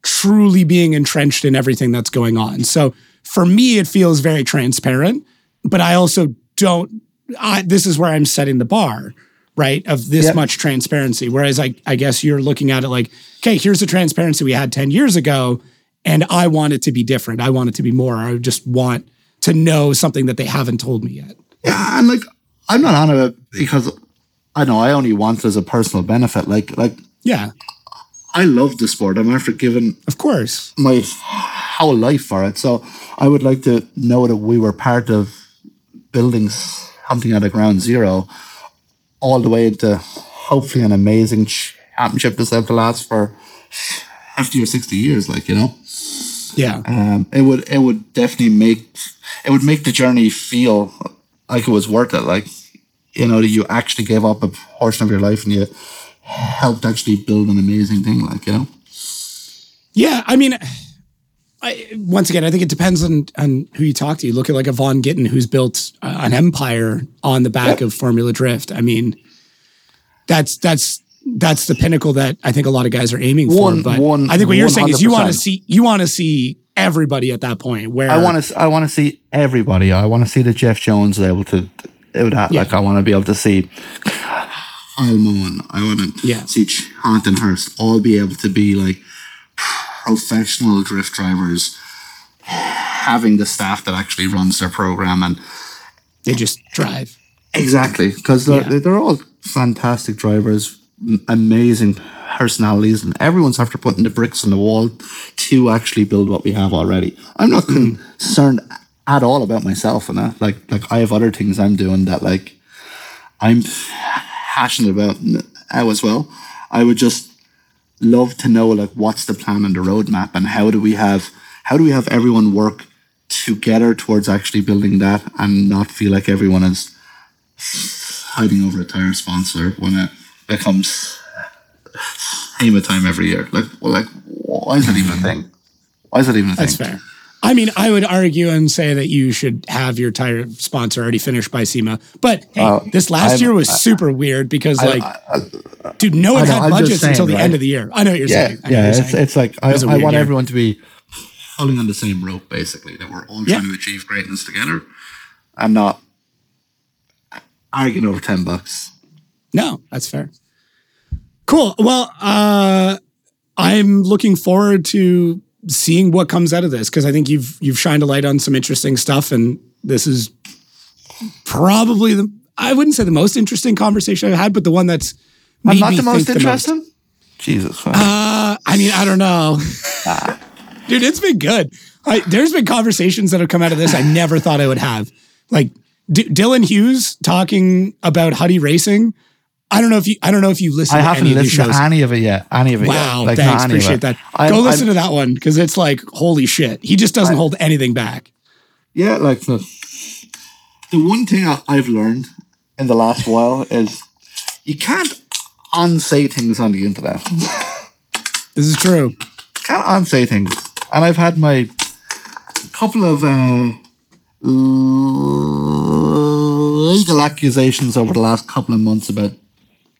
truly being entrenched in everything that's going on. So for me, it feels very transparent, but I also don't, I, this is where I'm setting the bar, right? Of this yep. much transparency. Whereas I, I guess you're looking at it like, okay, here's the transparency we had ten years ago. And I want it to be different. I want it to be more. I just want to know something that they haven't told me yet. Yeah. And like, I'm not on it because I know I only want it as a personal benefit. Like, like, yeah, I love the sport. I'm after giving, of course, my whole life for it. So I would like to know that we were part of building something out of ground zero, all the way into hopefully an amazing championship that's going to last for fifty or sixty years, like, you know? Yeah. Um, it would, it would definitely make, it would make the journey feel like it was worth it. Like, you know, that you actually gave up a portion of your life and you helped actually build an amazing thing, like, you know? Yeah. I mean, I, once again, I think it depends on, on who you talk to. You look at like a Vaughn Gittin, who's built uh, an empire on the back yep. of Formula Drift. I mean, that's, that's, that's the pinnacle that I think a lot of guys are aiming one, for. But one, I think what you're one hundred percent saying is you want to see, you want to see everybody at that point where I want to, I want to see everybody. I want to see that Jeff Jones is able to, it would have, yeah. like, I want to be able to see Kyle Moon. I want to yeah. see Jonathan Hurst all be able to be like professional drift drivers, having the staff that actually runs their program, and they just drive. Exactly. Cause they're, yeah. they're all fantastic drivers, amazing personalities, and everyone's after putting the bricks on the wall to actually build what we have already. I'm not mm. concerned at all about myself and that. Like, like I have other things I'm doing that like I'm passionate about as well. I would just love to know like what's the plan and the roadmap, and how do we have how do we have everyone work together towards actually building that, and not feel like everyone is hiding over a tire sponsor when it becomes aim of time every year. Like, well, like, why is it even a thing? Why is it even a thing? That's fair. I mean, I would argue and say that you should have your tire sponsor already finished by SEMA. But hey, uh, this last I'm, year was I, super weird because, I, like, I, I, dude, no one had budgets saying, until the right? end of the year. I know what you're yeah, saying. I yeah, you're it's, saying. It's like I, it I want year. everyone to be pulling on the same rope, basically, that we're all yeah. trying to achieve greatness together. I'm not arguing over ten bucks. No, that's fair. Cool. Well, uh, I'm looking forward to seeing what comes out of this, because I think you've you've shined a light on some interesting stuff, and this is probably the I wouldn't say the most interesting conversation I've had, but the one that's made I'm not me the most interesting. The most. Jesus Christ. Uh, I mean, I don't know, dude. It's been good. I, there's been conversations that have come out of this I never thought I would have, like D- Dylan Hughes talking about Huddy Racing. I don't know if you. I don't know if you listen. I haven't to any listened of these shows. to any of it yet. Any of it? Wow, yet. Like, thanks, appreciate that. I, Go I, listen I, to that one, because it's like holy shit. He just doesn't I, hold anything back. Yeah, like the the one thing I, I've learned in the last while is you can't unsay things on the internet. This is true. Can't unsay things, and I've had my couple of uh, legal accusations over the last couple of months about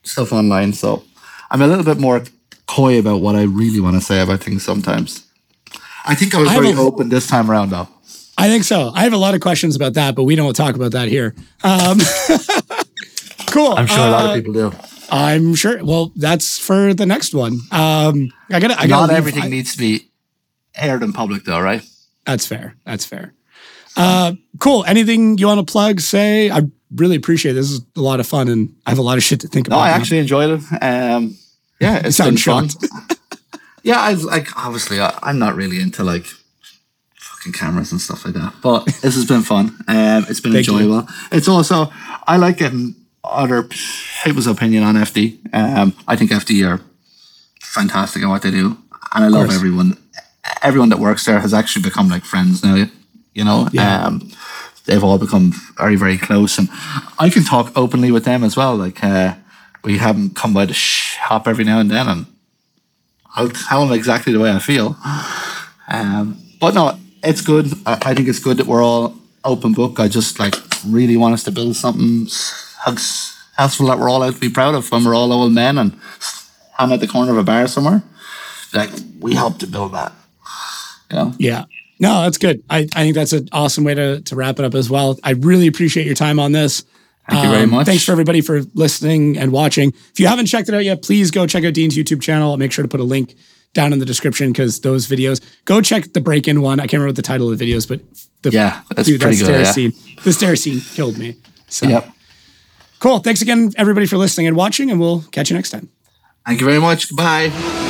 stuff online, so I'm a little bit more coy about what I really want to say about things sometimes. I think I was I very a, open this time around, though. I think so. I have a lot of questions about that, but we don't talk about that here. Um, cool. I'm sure uh, a lot of people do. I'm sure. Well, that's for the next one. Um, I gotta. I gotta Not everything I, needs to be aired in public, though, right? That's fair. That's fair. Uh, cool. Anything you want to plug, say? I really appreciate it. This is a lot of fun, and I have a lot of shit to think about. No, I actually now. enjoyed it. Um, yeah, it's sounds fun. yeah, I like obviously I, I'm not really into like fucking cameras and stuff like that, but this has been fun. Um, it's been enjoyable. You. It's also I like getting other people's opinion on F D. Um, I think F D are fantastic at what they do, and I love everyone. Everyone that works there has actually become like friends now. Yeah. You know, yeah. um, they've all become very, very close, and I can talk openly with them as well. Like, uh, we have them come by the shop every now and then, and I'll tell them exactly the way I feel. Um, but no, it's good. I, I think it's good that we're all open book. I just like really want us to build something successful that we're all out to be proud of when we're all old men and I'm at the corner of a bar somewhere. Like, we helped to build that. You know? Yeah. No, that's good. I, I think that's an awesome way to, to wrap it up as well. I really appreciate your time on this. Thank um, you very much. Thanks for everybody for listening and watching. If you haven't checked it out yet, please go check out Dean's YouTube channel. I'll make sure to put a link down in the description, because those videos, go check the break-in one. I can't remember what the title of the videos, but the, yeah, that's dude, pretty that good. Yeah. Scene, the stair scene killed me. So yep. Cool. Thanks again, everybody, for listening and watching, and we'll catch you next time. Thank you very much. Goodbye.